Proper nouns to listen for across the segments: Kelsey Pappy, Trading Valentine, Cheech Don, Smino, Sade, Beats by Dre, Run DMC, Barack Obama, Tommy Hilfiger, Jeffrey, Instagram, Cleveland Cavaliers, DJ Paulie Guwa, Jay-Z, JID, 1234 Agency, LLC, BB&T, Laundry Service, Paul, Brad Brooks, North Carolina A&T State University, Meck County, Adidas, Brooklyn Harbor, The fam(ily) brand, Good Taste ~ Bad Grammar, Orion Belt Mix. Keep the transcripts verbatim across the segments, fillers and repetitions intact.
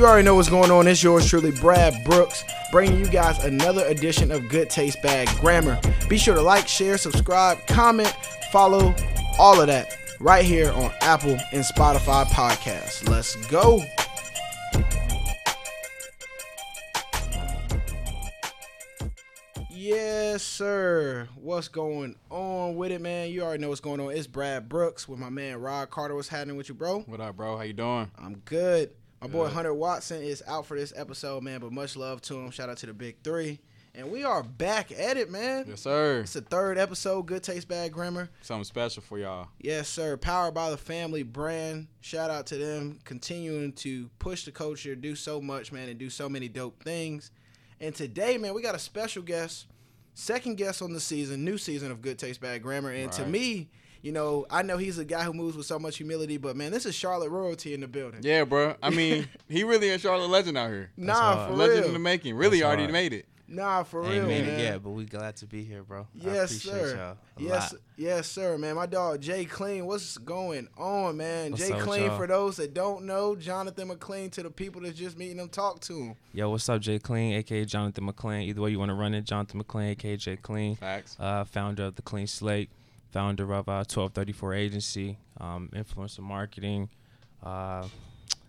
You already know what's going on. It's yours truly, Brad Brooks, bringing you guys another edition of Good Taste Bad Grammar. Be sure to like, share, subscribe, comment, follow, all of that right here on Apple and Spotify podcasts. Let's go. Yes, sir. What's going on with it, man? You already know what's going on. It's Brad Brooks with my man Rod Carter. What's happening with you, bro? What up, bro? How you doing? I'm good. My good. Boy Hunter Watson is out for this episode, man, but much love to him. Shout out to the big three. And we are back at it, man. Yes, sir. It's the third episode, Good Taste, Bad Grammar. Something special for y'all. Yes, sir. Powered by the family brand. Shout out to them. Continuing to push the culture, do so much, man, and do so many dope things. And today, man, we got a special guest. Second guest on the season, new season of Good Taste, Bad Grammar. And right. to me, you know, I know he's a guy who moves with so much humility, but, man, this is Charlotte royalty in the building. Yeah, bro. I mean, he really is Charlotte legend out here. That's nah, hard. for legend real. Legend in the making. Really That's already hard. made it. Nah, for Ain't real, made man. It yet, but we glad to be here, bro. Yes, sir. Y'all yes, lot. yes, sir, man. My dog Jay Clean, what's going on, man? What's Jay up, Clean, y'all? For those that don't know, Jonathan McClain. To the people that's just meeting him, talk to him. Yo, what's up, Jay Clean, aka Jonathan McClain. Either way you want to run it, Jonathan McClain, aka Jay Clean. Facts. Uh, founder of The Clean Slate, founder of uh, twelve thirty-four Agency, um, influencer marketing. Uh,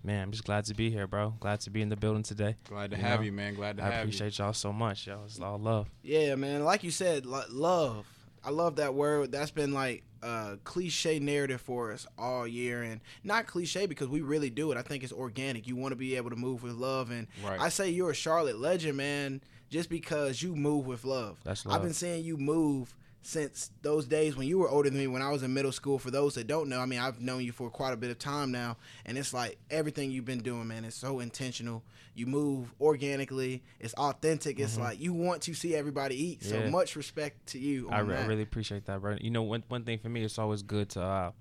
Man, I'm just glad to be here, bro. Glad to be in the building today. Glad to you have know? you, man. Glad to I have you. I appreciate y'all so much, yo. It's all love. Yeah, man. Like you said, love. I love that word. That's been like a cliche narrative for us all year. And not cliche because we really do it. I think it's organic. You want to be able to move with love. And right. I say you're a Charlotte legend, man, just because you move with love. That's love. I've been seeing you move since those days when you were older than me, when I was in middle school. For those that don't know, I mean, I've known you for quite a bit of time now, and it's like everything you've been doing, man, is so intentional. You move organically. It's authentic. Mm-hmm. It's like you want to see everybody eat. Yeah. So much respect to you. I, re- I really appreciate that, bro. You know, one, one thing for me, it's always good to uh,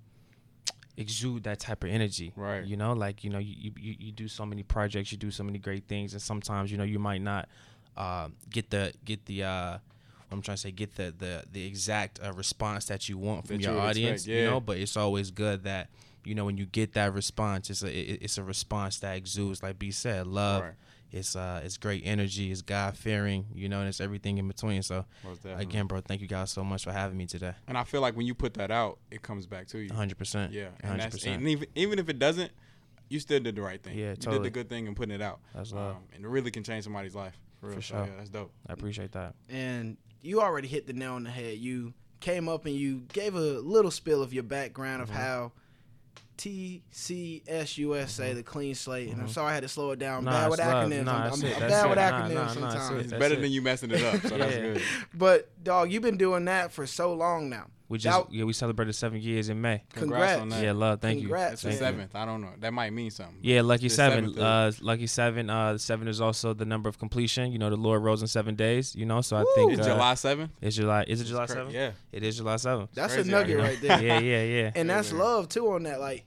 exude that type of energy. Right. You know, like, you know, you, you, you do so many projects, you do so many great things, and sometimes, you know, you might not uh, get the, get the, uh, I'm trying to say get the the, the exact uh, response that you want from that your you audience, expect, yeah. you know. But it's always good that, you know, when you get that response, it's a it, it's a response that exudes, like B said, love. Right. It's uh it's great energy, it's God fearing, you know, and it's everything in between. So again, bro, thank you guys so much for having me today. And I feel like when you put that out, it comes back to you. one hundred percent. Yeah, and one hundred percent. That's, and even, even if it doesn't, you still did the right thing. Yeah, totally. You did the good thing and putting it out. That's love, um, and it really can change somebody's life. For, real. for sure, so, yeah, that's dope. I appreciate that. And you already hit the nail on the head. You came up and you gave a little spill of your background of mm-hmm. how T C S U S A, mm-hmm. the Clean Slate. Mm-hmm. And I'm sorry I had to slow it down. Nah, bad with acronyms. Nah, I'm, I'm, I'm bad it. with nah, acronyms nah, sometimes. Nah, it. It's better it. than you messing it up, so yeah. that's good. But, dog, you've been doing that for so long now. We just that, yeah we celebrated seven years in May. Congrats, Congrats on that. Yeah, love. Thank Congrats, you. It's the seventh. I don't know. That might mean something. Yeah, lucky it's seven. Uh, lucky seven. Uh, seven is also the number of completion. You know, the Lord rose in seven days. You know, so I Woo. think it's uh, July seventh. It's July. Is it July seventh? Yeah, it is July seventh. That's crazy, a nugget right there. yeah, yeah, yeah. And that's love too on that. Like,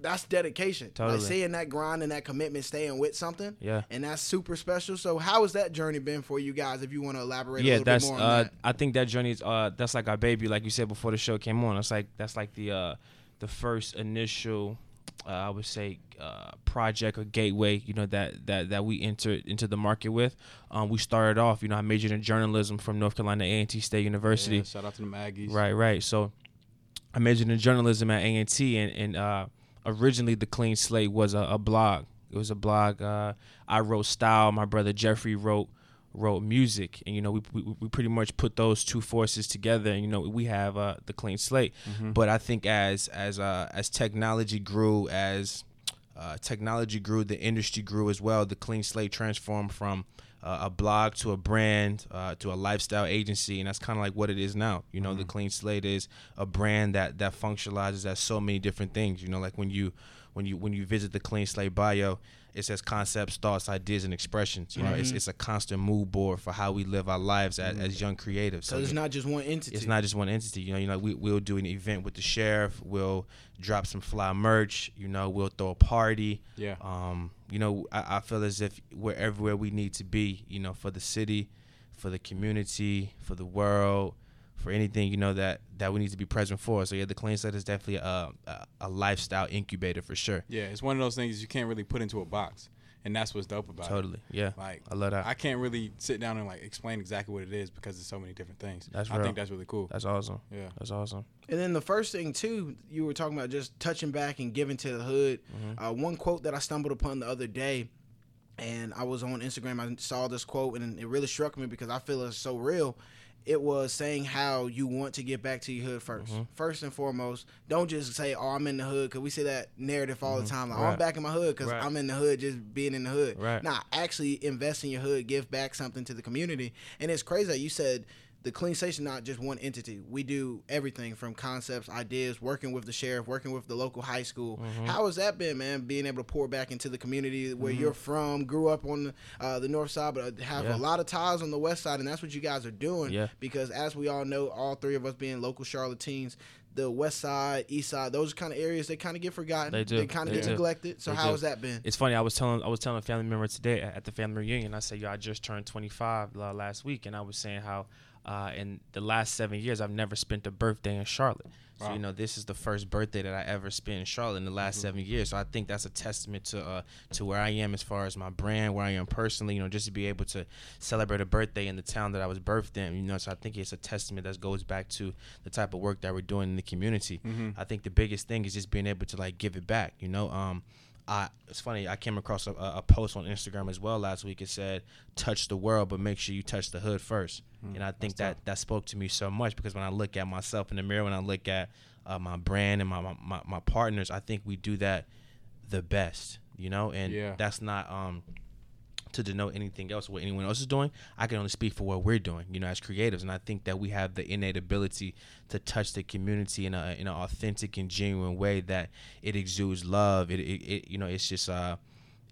that's dedication. Totally. Like seeing that grind and that commitment, staying with something. Yeah. And that's super special. So how has that journey been for you guys? If you want to elaborate yeah, a little that's, bit more on uh, that. I think that journey is, uh, that's like our baby. Like you said before the show came on, it's like, that's like the, uh, the first initial, uh, I would say, uh, project or gateway, you know, that, that, that we entered into the market with. Um, we started off, you know, I majored in journalism from North Carolina A and T State University. Yeah, shout out to the Maggies. Right, right. So I majored in journalism at A and T and, and, uh, originally, The Clean Slate was a, a blog. It was a blog. Uh, I wrote style. My brother Jeffrey wrote wrote music. And, you know, we we, we pretty much put those two forces together. And, you know, we have uh, The Clean Slate. Mm-hmm. But I think as as uh, as technology grew, as uh, technology grew, the industry grew as well. The Clean Slate transformed from uh, a blog to a brand uh, to a lifestyle agency. And that's kind of like what it is now. You know, mm-hmm. The Clean Slate is a brand that, that functionalizes at so many different things. You know, like when you when you when you visit the Clean Slate bio, it says concepts, thoughts, ideas, and expressions. You mm-hmm. know, it's it's a constant mood board for how we live our lives as, mm-hmm. as young creatives. So, so it's it, not just one entity. It's not just one entity. You know, you know, we we'll do an event with the sheriff. We'll drop some fly merch. You know, we'll throw a party. Yeah. Um. You know, I, I feel as if we're everywhere we need to be, you know, for the city, for the community, for the world, for anything, you know, that, that we need to be present for. So, yeah, the Clean Slate is definitely a, a, a lifestyle incubator for sure. Yeah, it's one of those things you can't really put into a box. And that's what's dope about totally. it. Totally, yeah. Like, I love that. I can't really sit down and, like, explain exactly what it is because there's so many different things. That's real. I think that's really cool. That's awesome. Yeah. That's awesome. And then the first thing, too, you were talking about just touching back and giving to the hood. Mm-hmm. Uh, one quote that I stumbled upon the other day, and I was on Instagram. I saw this quote, and it really struck me because I feel it's so real. It was saying how you want to get back to your hood first. Mm-hmm. First and foremost, don't just say, oh, I'm in the hood, because we see that narrative all mm-hmm. the time. Like, right. oh, I'm back in my hood because right. I'm in the hood just being in the hood. Right. Nah, actually invest in your hood, give back something to the community. And it's crazy that you said the Clean Slate is not just one entity. We do everything from concepts, ideas, working with the sheriff, working with the local high school. Mm-hmm. How has that been, man, being able to pour back into the community where mm-hmm. you're from, grew up on the, uh, the north side, but have yeah. a lot of ties on the west side, and that's what you guys are doing yeah. because as we all know, all three of us being local Charlotteans, the west side, east side, those kind of areas, they kind of get forgotten. They do. They kind of get do. neglected. So they how do. has that been? It's funny. I was telling I was telling a family member today at the family reunion, I said, yo, I just turned twenty-five last week, and I was saying how, Uh, in the last seven years, I've never spent a birthday in Charlotte. Wow. So, you know, this is the first birthday that I ever spent in Charlotte in the last mm-hmm. seven years. So I think that's a testament to uh, to where I am as far as my brand, where I am personally, you know, just to be able to celebrate a birthday in the town that I was birthed in, you know. So I think it's a testament that goes back to the type of work that we're doing in the community. Mm-hmm. I think the biggest thing is just being able to, like, give it back, you know. Um, I, it's funny, I came across a, a post on Instagram as well last week. It said, touch the world, but make sure you touch the hood first. Mm, and I think that, that spoke to me so much because when I look at myself in the mirror, when I look at uh, my brand and my, my, my partners, I think we do that the best, you know? And yeah. that's not um, to denote anything else, what anyone else is doing. I can only speak for what we're doing, you know, as creatives. And I think that we have the innate ability to touch the community in a in an authentic and genuine way that it exudes love. It, it, it you know, it's just uh,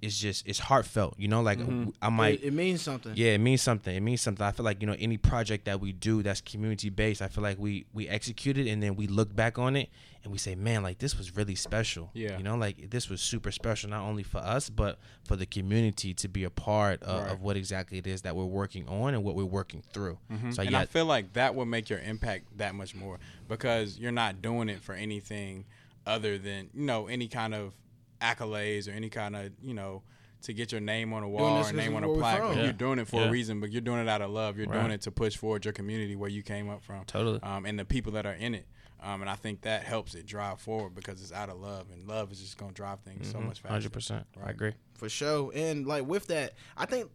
it's just it's heartfelt. You know, like mm-hmm. I might. It, it means something. Yeah, it means something. It means something. I feel like, you know, any project that we do that's community based, I feel like we we execute it and then we look back on it and we say, man, like this was really special. Yeah. You know, like this was super special, not only for us but for the community to be a part of, right. of what exactly it is that we're working on and what we're working through. Mm-hmm. So and got, I feel like that would make your impact that much more because you're not doing it for anything other than, you know, any kind of accolades or any kind of, you know, to get your name on a wall or name on a plaque. Yeah. You're doing it for yeah. a reason, but you're doing it out of love. You're right. doing it to push forward your community where you came up from. Totally. Um, and the people that are in it. Um, and I think that helps it drive forward because it's out of love, and love is just going to drive things mm-hmm. so much faster. one hundred percent. Right? I agree. For sure. And, like, with that, I think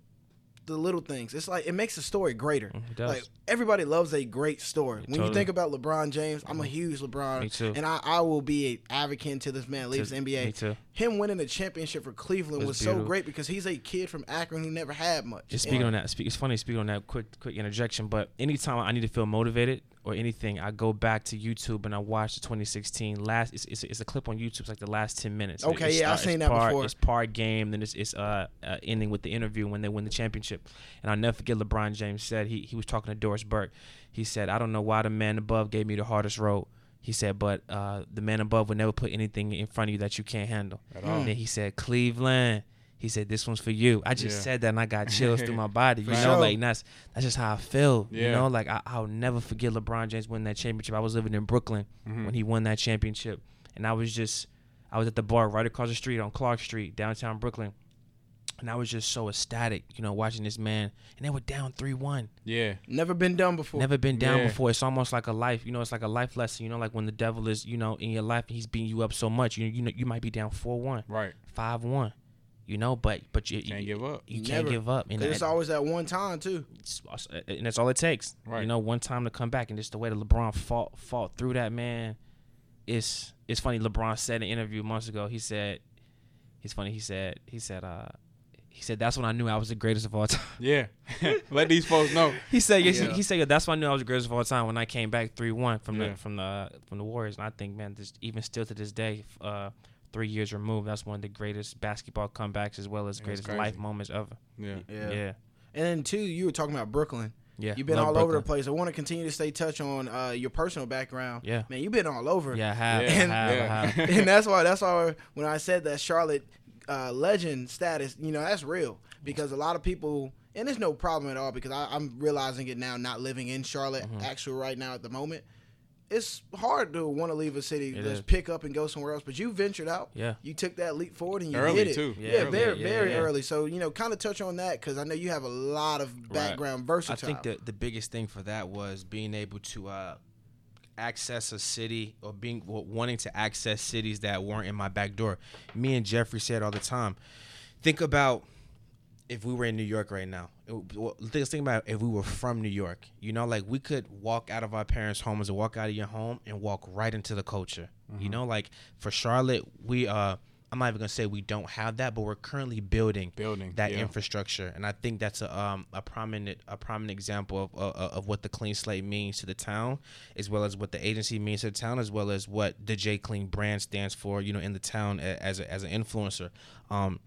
the little things, it's like it makes the story greater. It does. Like, everybody loves a great story. It when totally. you think about LeBron James, I'm a huge LeBron. Me too. And I, I will be an advocate to this man, leaves the N B A. Me too. Him winning the championship for Cleveland was, was so great because he's a kid from Akron who never had much. Just speaking and, on that, speak, it's funny speaking on that, quick quick interjection, but anytime I need to feel motivated or anything, I go back to YouTube and I watch the twenty sixteen last. It's, it's, it's a clip on YouTube. It's like the last ten minutes. Okay, it's, yeah, I've seen that par, before. It's part game, then it's, it's uh, uh ending with the interview when they win the championship. And I'll never forget LeBron James said he he was talking to Doris Burke. He said, "I don't know why the man above gave me the hardest road." He said, "But uh, the man above would never put anything in front of you that you can't handle." At all. And then he said, "Cleveland." He said, "This one's for you." I just yeah. said that, and I got chills through my body. You know, sure. like that's that's just how I feel. Yeah. You know, like I, I'll never forget LeBron James winning that championship. I was living in Brooklyn mm-hmm. when he won that championship, and I was just I was at the bar right across the street on Clark Street, downtown Brooklyn, and I was just so ecstatic, you know, watching this man. And they were down three one. Yeah, never been done before. Never been down yeah. before. It's almost like a life, you know. It's like a life lesson, you know, like when the devil is, you know, in your life and he's beating you up so much. You you know, you might be down four one, right, five one. You know, but but you can't you, give up. You Never. can't give up. And it's I, always that one time too, and that's all it takes. Right. You know, one time to come back, and just the way that LeBron fought fought through that, man. It's it's funny. LeBron said in an interview months ago. He said, "It's funny." He said, "He said, uh, he said that's when I knew I was the greatest of all time." Yeah, let these folks know. He said, yes, yeah. he, he said that's when I knew I was the greatest of all time when I came back three one from yeah. the from the from the Warriors. And I think, man, this, even still to this day. Uh, Three years removed, that's one of the greatest basketball comebacks as well as greatest life moments ever. Yeah. yeah, yeah. And then two, you were talking about Brooklyn. Yeah, you've been all Brooklyn. over the place. I want to continue to stay touch on uh, your personal background. Yeah, man, you've been all over. Yeah, I have. Yeah. And, I have, I have. and that's why that's why when I said that Charlotte uh, legend status, you know, that's real because a lot of people. And it's no problem at all because I, I'm realizing it now, not living in Charlotte, mm-hmm. actually right now at the moment. it's hard to want to leave a city, it just is. pick up and go somewhere else. But you ventured out. Yeah. You took that leap forward and you early did it. Too. Yeah, yeah early, very, yeah, very yeah. early. So, you know, kind of touch on that because I know you have a lot of background right. versatile. I think that the biggest thing for that was being able to uh, access a city or being well, wanting to access cities that weren't in my back door. Me and Jeffrey said all the time, think about if we were in New York right now. Let's think about if we were from New York. You know, like we could walk out of our parents' homes or walk out of your home and walk right into the culture. Mm-hmm. You know, like for Charlotte, we uh, I'm not even gonna say we don't have that, but we're currently building building that yeah. infrastructure, and I think that's a um a prominent a prominent example of uh, of what the Clean Slate means to the town, as well as what the agency means to the town, as well as what the Jay Clean brand stands for. You know, in the town as a, as an influencer. Um,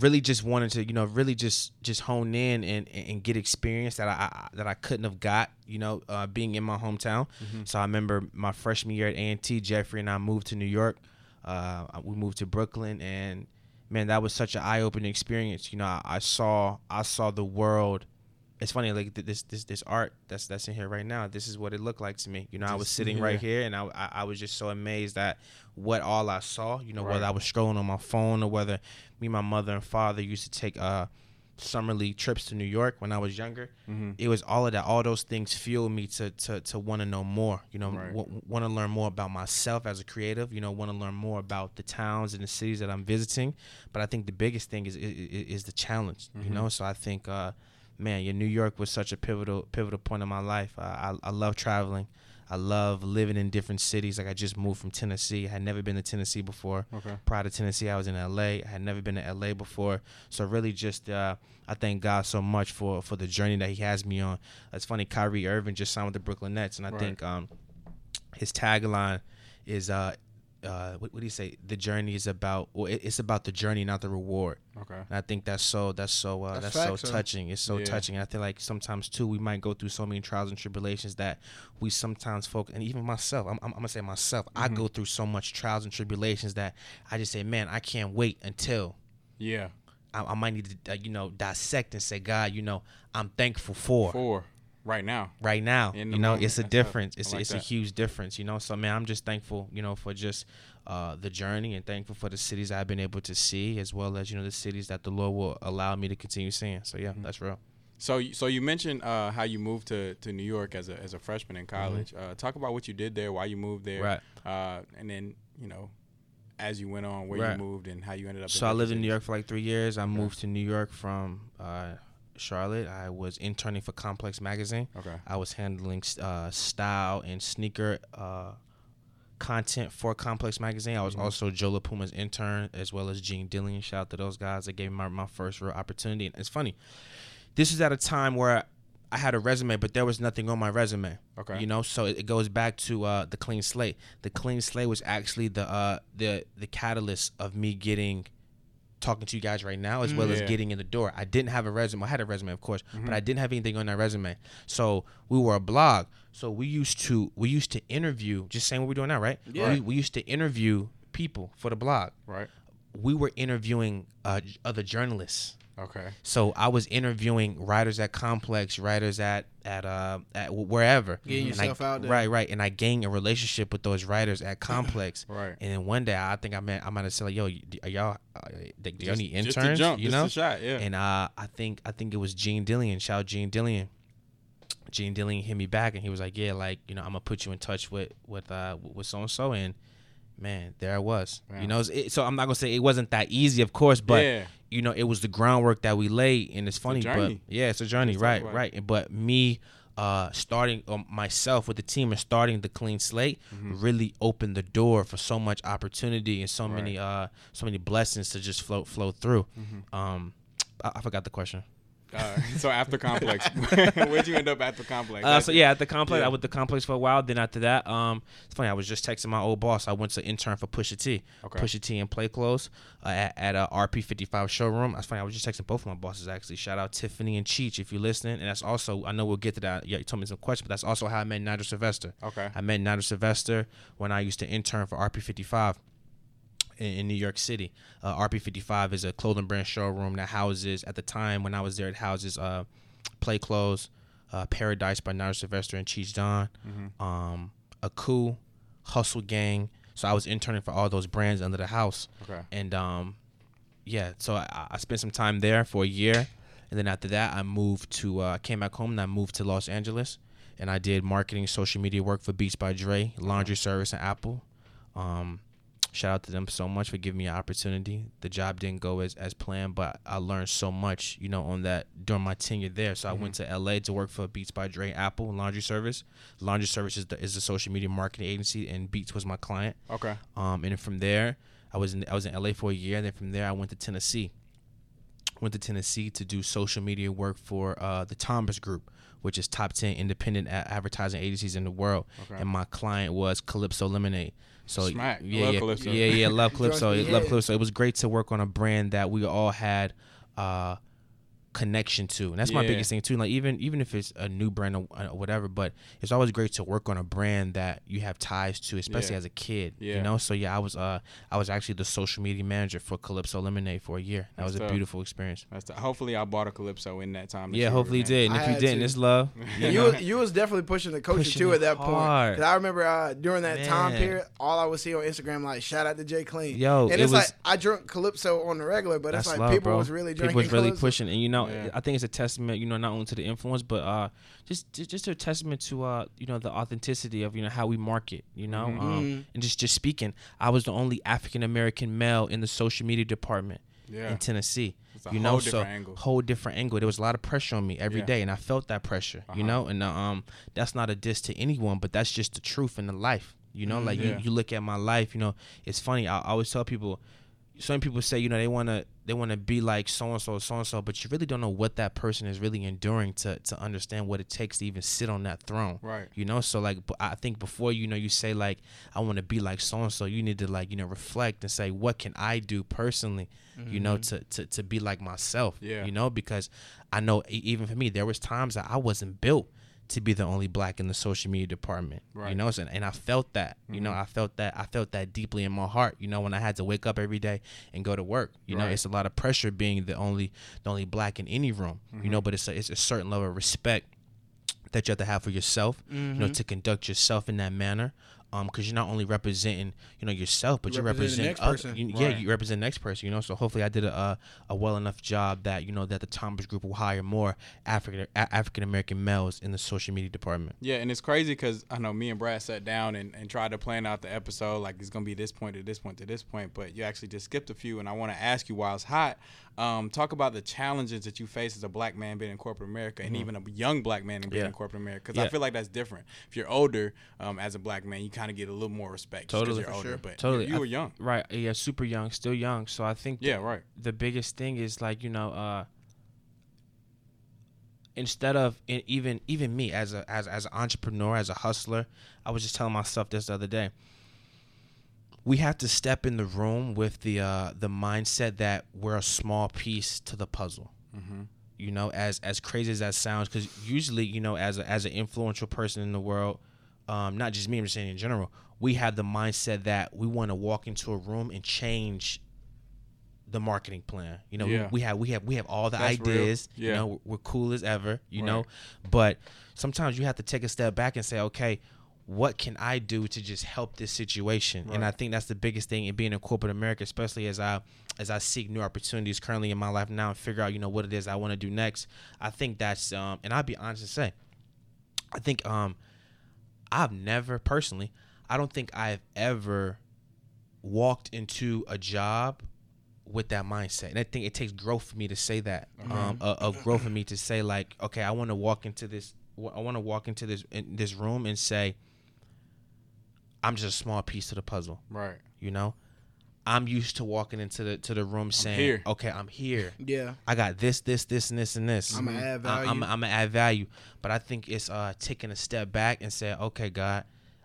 Really just wanted to, you know, really just, just hone in and, and get experience that I, I that I couldn't have got, you know, uh, being in my hometown. Mm-hmm. So I remember my freshman year at A and T, Jeffrey and I moved to New York. Uh, we moved to Brooklyn, and man, that was such an eye-opening experience. You know, I, I saw I saw the world. It's funny, like this this this art that's that's in here right now. This is what it looked like to me. You know, I was sitting yeah. right here, and I, I I was just so amazed at what all I saw. You know, right. whether I was scrolling on my phone or whether me, my mother, and father used to take uh summer league trips to New York when I was younger. Mm-hmm. It was all of that. All those things fueled me to to to want to know more. You know, right. w- want to learn more about myself as a creative. You know, want to learn more about the towns and the cities that I'm visiting. But I think the biggest thing is is, is the challenge. Mm-hmm. You know, so I think. Uh, Man, yeah, New York was such a pivotal pivotal point in my life. Uh, I I love traveling. I love living in different cities. Like I just moved from Tennessee. I had never been to Tennessee before. Okay. Prior to Tennessee, I was in L A. I had never been to L A before. So really just uh, I thank God so much for, for the journey that he has me on. It's funny, Kyrie Irving just signed with the Brooklyn Nets, and I right. think um, his tagline is uh, uh, what, what do you say? The journey is about, well, it, it's about the journey, not the reward. Okay. And I think that's so that's so uh, that's, that's fact, so touching. It's so yeah. touching. And I feel like sometimes too we might go through so many trials and tribulations that we sometimes focus. And even myself, I'm, I'm gonna say myself, mm-hmm. I go through so much trials and tribulations that I just say, man, I can't wait until yeah I, I might need to uh, you know dissect and say, God, you know, I'm thankful for for right now, right now. You know, moment. It's a difference. It's like it's that. a huge difference. You know, so man, I'm just thankful. You know, for just. Uh, the journey, and thankful for the cities I've been able to see, as well as, you know, the cities that the Lord will allow me to continue seeing. So yeah, mm-hmm. that's real. So so you mentioned uh, how you moved to, to New York as a as a freshman in college. Mm-hmm. Uh, talk about what you did there, why you moved there, right. uh, and then, you know, as you went on, where right. you moved and how you ended up. So in I lived cities. in New York for like three years. I okay. moved to New York from uh, Charlotte. I was interning for Complex Magazine. Okay. I was handling uh, style and sneaker uh content for Complex Magazine. I was mm-hmm. also Joe LaPuma's intern, as well as Gene Dillon. Shout out to those guys that gave me my, my first real opportunity. And it's funny, this is at a time where I, I had a resume, but there was nothing on my resume. Okay, you know, so it, it goes back to uh, the Clean Slate. The Clean Slate was actually the uh, the the catalyst of me getting talking to you guys right now, as well yeah. as getting in the door. I didn't have a resume. I had a resume, of course, mm-hmm. but I didn't have anything on that resume. So we were a blog. So we used to we used to interview, just saying what we're doing now, right? Yeah. We, we used to interview people for the blog. Right. We were interviewing uh, other journalists. Okay. So I was interviewing writers at Complex, writers at at uh at wherever. Getting yourself I, out there. Right, right. And I gained a relationship with those writers at Complex. Right. And then one day I think I met, I might have said, like, "Yo, are y'all uh, do just, y'all need interns?" Just a jump, you know. Just a shot, yeah. And uh, I think I think it was Gene Dillon. Shout out Gene Dillon. Gene Dillon hit me back, and he was like, "Yeah, like, you know, I'm gonna put you in touch with with uh with so and so." And man, there I was. Wow. You know, it, so I'm not gonna say it wasn't that easy, of course, but yeah. you know, it was the groundwork that we laid, and it's funny, it's but yeah, it's a journey, it's right, right. But me uh starting um, myself with the team and starting the Clean Slate mm-hmm. really opened the door for so much opportunity and so right. many uh so many blessings to just flow flow through. Mm-hmm. Um, I, I forgot the question. Uh, so after Complex, where'd you end up after Complex? Uh, so yeah, at the Complex, yeah. I went to Complex for a while. Then after that, um, it's funny, I was just texting my old boss. I went to intern for Pusha T, okay. Pusha T and Play Clothes uh, at, at a R P fifty-five showroom. That's funny, I was just texting both of my bosses actually. Shout out Tiffany and Cheech if you're listening. And that's also, I know we'll get to that. Yeah, you told me some questions, but that's also how I met Nigel Sylvester. Okay, I met Nigel Sylvester when I used to intern for R P fifty-five. In New York City. uh, R P fifty-five is a clothing brand showroom that houses, at the time when I was there, it houses uh, Play Clothes, uh, Paradise by Nigel Sylvester and Cheech Don, mm-hmm. um, A Coup, Hustle Gang. So I was interning for all those brands under the house. Okay. And um, yeah, so I, I spent some time there for a year. And then after that, I moved to, I uh, came back home and I moved to Los Angeles. And I did marketing, social media work for Beats by Dre, Laundry Service, and Apple. Um, shout out to them so much for giving me an opportunity. The job didn't go as, as planned, but I learned so much, you know, on that during my tenure there. So mm-hmm. I went to L A to work for Beats by Dre, Apple, and Laundry Service. Laundry Service is the, is the social media marketing agency, and Beats was my client. Okay. Um, and then from there, I was in I was in L A for a year. And then from there, I went to Tennessee. Went to Tennessee to do social media work for uh, the Thomas Group, which is top ten independent advertising agencies in the world. Okay. And my client was Calypso Lemonade. So Smack. Yeah, love yeah, Calypso. yeah, yeah, love Calypso. yeah. Love Calypso. It was great to work on a brand that we all had uh, connection to. And that's yeah. my biggest thing too. Like even even if it's a new brand or whatever, but it's always great to work on a brand that you have ties to, especially yeah. as a kid. Yeah. You know? So yeah, I was uh I was actually the social media manager for Calypso Lemonade for a year. That that's was a tough. beautiful experience. That's tough. Hopefully I bought a Calypso in that time. That yeah, hopefully you did. And if I you didn't, to. it's love. You you, was, you was definitely pushing the coaching pushing too at that hard. point. Cause I remember uh, during that Man. time period, all I would see on Instagram like shout out to Jay Clean. Yo, and it it's was, like I drunk Calypso on the regular, but it's like love, people bro. was really drinking. People was really Calypso. pushing, and you know. Yeah. I think it's a testament, you know, not only to the influence, but uh, just just a testament to uh, you know, the authenticity of you know how we market, you know, mm-hmm. um, and just just speaking. I was the only African American male in the social media department yeah. in Tennessee. It's a you whole know, different so angle. whole different angle. There was a lot of pressure on me every yeah. day, and I felt that pressure, uh-huh. you know. And uh, um, that's not a diss to anyone, but that's just the truth in the life, you know. Mm-hmm. Like yeah. you, you look at my life, you know, it's funny. I, I always tell people. Some people say, you know, they wanna they wanna be like so and so, so and so, but you really don't know what that person is really enduring to to understand what it takes to even sit on that throne, right? You know, so like I think before you know you say like I wanna be like so and so, you need to like you know reflect and say what can I do personally, mm-hmm. you know, to, to to be like myself, yeah. you know, because I know even for me there was times that I wasn't built to be the only black in the social media department, right. you know, and, and I felt that, you mm-hmm. know, I felt that, I felt that deeply in my heart, you know, when I had to wake up every day and go to work, you right. know, it's a lot of pressure being the only, the only black in any room, mm-hmm. you know, but it's a, it's a certain level of respect that you have to have for yourself, mm-hmm. you know, to conduct yourself in that manner. Um, because you're not only representing, you know, yourself, but you, you represent, represent other, person. You, right. yeah, you represent the next person, you know. So hopefully, I did a a, a well enough job that you know that the Thomas Group will hire more African a- African American males in the social media department. Yeah, and it's crazy because I know me and Brad sat down and, and tried to plan out the episode like it's gonna be this point to this point to this point, but you actually just skipped a few, and I want to ask you while it's hot. Um, talk about the challenges that you face as a black man being in corporate America, and mm-hmm. even a young black man being yeah. in corporate America, because yeah. I feel like that's different. If you're older, um, as a black man, you kind of get a little more respect. Totally, you're older, sure. but totally. you were young, right? Yeah, super young, still young. So I think, yeah, right. the biggest thing is like you know, uh, instead of in, even even me as a as as an entrepreneur, as a hustler, I was just telling myself this the other day. We have to step in the room with the uh, the mindset that we're a small piece to the puzzle. Mm-hmm. You know, as as crazy as that sounds, because usually, you know, as a, as an influential person in the world, um, not just me, I'm just saying in general, we have the mindset that we want to walk into a room and change the marketing plan. You know, yeah. we, we have we have we have all the That's ideas. Yeah. You know, we're, we're cool as ever. You right. know, but sometimes you have to take a step back and say, okay, what can I do to just help this situation? Right. And I think that's the biggest thing in being in corporate America, especially as I as I seek new opportunities currently in my life now and figure out, you know, what it is I want to do next. I think that's, um, and I'll be honest and say, I think um, I've never personally, I don't think I've ever walked into a job with that mindset. And I think it takes growth for me to say that, mm-hmm. um, a, a growth for me to say like, okay, I want to walk into this, I want to walk into this in this room and say, I'm just a small piece of the puzzle. Right. You know? I'm used to walking into the to the room I'm saying, here. okay, I'm here. Yeah. I got this, this, this, and this, and this. I'm going to add value. I, I'm, I'm going to add value. But I think it's uh, taking a step back and saying, okay, God,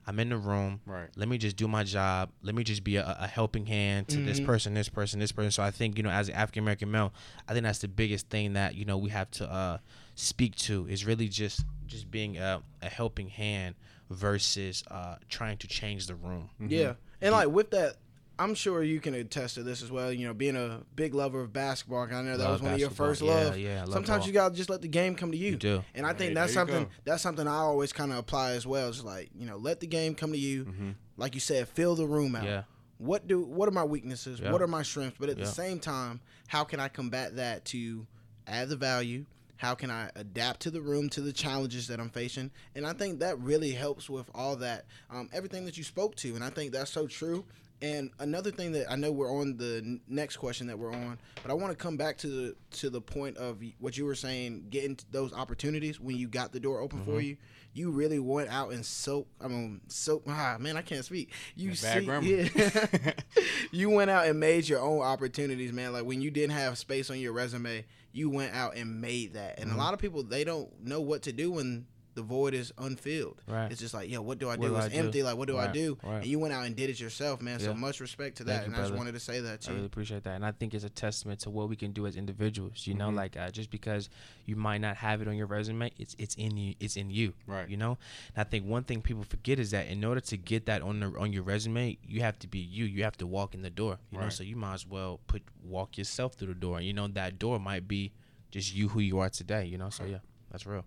I'm in the room. Right. Let me just do my job. Let me just be a, a helping hand to mm-hmm. this person, this person, this person. So I think, you know, as an African-American male, I think that's the biggest thing that, you know, we have to uh, speak to is really just, just being a, a helping hand versus uh, trying to change the room. Mm-hmm. Yeah. And like with that I'm sure you can attest to this as well. You know, being a big lover of basketball, I know that love was one basketball. Of your first yeah, love. Yeah, love Sometimes ball. You gotta just let the game come to you. You do. And I think hey, that's something go. that's something I always kind of apply as well. It's like, you know, let the game come to you. Mm-hmm. Like you said, fill the room out. Yeah. What do what are my weaknesses? Yeah. What are my strengths? But at yeah. the same time, how can I combat that to add the value? How can I adapt to the room, to the challenges that I'm facing? And I think that really helps with all that, um, everything that you spoke to. And I think that's so true. And another thing that I know we're on the next question that we're on, but I want to come back to the to the point of what you were saying, getting those opportunities when you got the door open mm-hmm. for you. You really went out and soaked. I mean, soak. Ah, man, I can't speak. You see, yeah. You went out and made your own opportunities, man. Like when you didn't have space on your resume, you went out and made that. And mm-hmm. a lot of people, they don't know what to do when the void is unfilled. Right. It's just like, yo, what do I do? What do it's I empty. Do? Like, what do right. I do? Right. And you went out and did it yourself, man. Yeah. So much respect to that. Thank and you, I brother. Just wanted to say that to I you. I really appreciate that. And I think it's a testament to what we can do as individuals. You mm-hmm. know, like uh, just because you might not have it on your resume, it's it's in you. It's in you. Right. You know. And I think one thing people forget is that in order to get that on the on your resume, you have to be you. You have to walk in the door. You right. know. So you might as well put walk yourself through the door. You know, that door might be just you who you are today. You know. So yeah, that's real.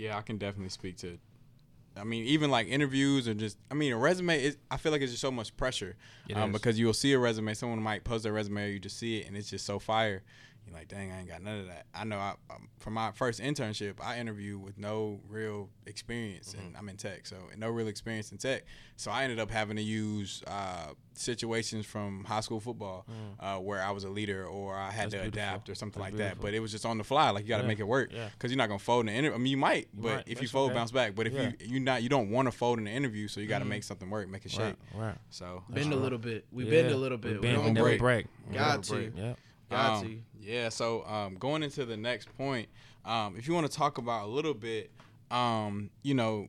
Yeah, I can definitely speak to, I mean, even like interviews or just, I mean, a resume, is, I feel like it's just so much pressure um, because you'll see a resume. Someone might post a resume or you just see it and it's just so fire. You're like, dang, I ain't got none of that. I know I, um, for my first internship, I interviewed with no real experience mm-hmm. and I'm in tech, so and no real experience in tech. So I ended up having to use uh, situations from high school football mm. uh, where I was a leader or I had That's to beautiful. Adapt or something That's like beautiful. That. But it was just on the fly. Like you got to yeah. make it work because yeah. you're not going to fold in the interview. I mean, you might, but right. if That's you fold, okay. bounce back. But if yeah. you you not you don't want to fold in the interview, so you got to mm. make something work, make it shake. Right. right. So bend a little bit. We yeah. bend a little bit. We bend, we don't break. break. Got to. Yeah. Got um, yeah, so um, going into the next point, um, if you want to talk about a little bit, um, you know,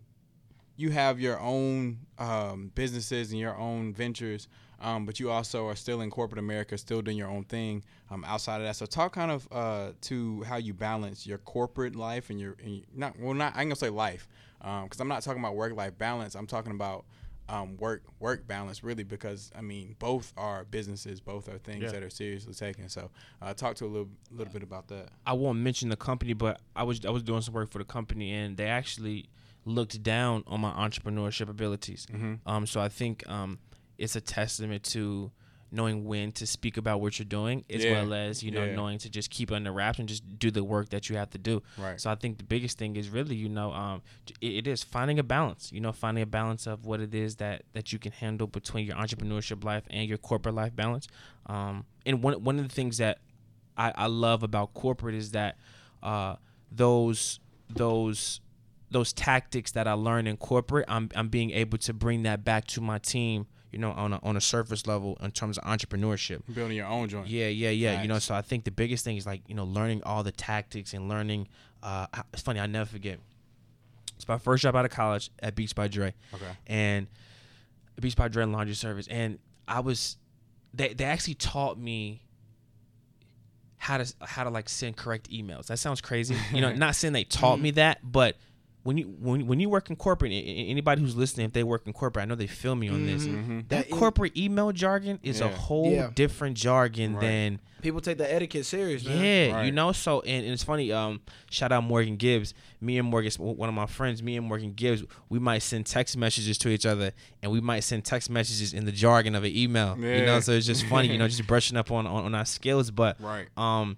you have your own um, businesses and your own ventures, um, but you also are still in corporate America, still doing your own thing um, outside of that. So talk kind of uh, to how you balance your corporate life and your and not well, not I'm gonna say life because um, I'm not talking about work-life balance. I'm talking about Um, work work balance really because I mean both are businesses, both are things yeah. that are seriously taken. So uh, talk to a little little bit about that. I won't mention the company, but I was I was doing some work for the company and they actually looked down on my entrepreneurship abilities. Mm-hmm. Um, so I think um, it's a testament to knowing when to speak about what you're doing as yeah. well as you know yeah. knowing to just keep under wraps and just do the work that you have to do. Right. So I think the biggest thing is really you know um it, it is finding a balance. You know, finding a balance of what it is that that you can handle between your entrepreneurship life and your corporate life balance. Um, and one one of the things that I, I love about corporate is that uh those those those tactics that I learned in corporate, I'm I'm being able to bring that back to my team. You know, on a, on a surface level in terms of entrepreneurship. Building your own joint. Yeah, yeah, yeah. Nice. You know, so I think the biggest thing is like, you know, learning all the tactics and learning. Uh, it's funny, I never forget. It's my first job out of college at Beats by Dre. Okay. And Beats by Dre and Laundry Service. And I was, they, they actually taught me how to, how to like send correct emails. That sounds crazy. You know, not saying they taught mm-hmm. me that, but When you when when you work in corporate, anybody who's listening, if they work in corporate, I know they feel me on this. Mm-hmm. That, that corporate e- email jargon is yeah. a whole yeah. different jargon right. than people take the etiquette serious. Man. Yeah, right. you know. So and, and it's funny. Um, shout out Morgan Gibbs. Me and Morgan, one of my friends. Me and Morgan Gibbs, we might send text messages to each other, and we might send text messages in the jargon of an email. Yeah. You know, so it's just funny. You know, just brushing up on, on, on our skills. But right. um,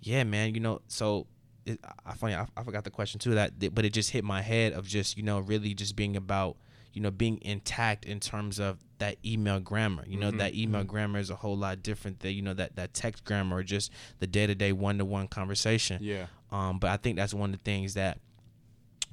yeah, man. You know, so. It, I funny I, I forgot the question too that but it just hit my head of just you know really just being about you know being intact in terms of that email grammar you know mm-hmm. that email mm-hmm. grammar is a whole lot different than you know that that text grammar or just the day to day one to one conversation yeah um but I think that's one of the things that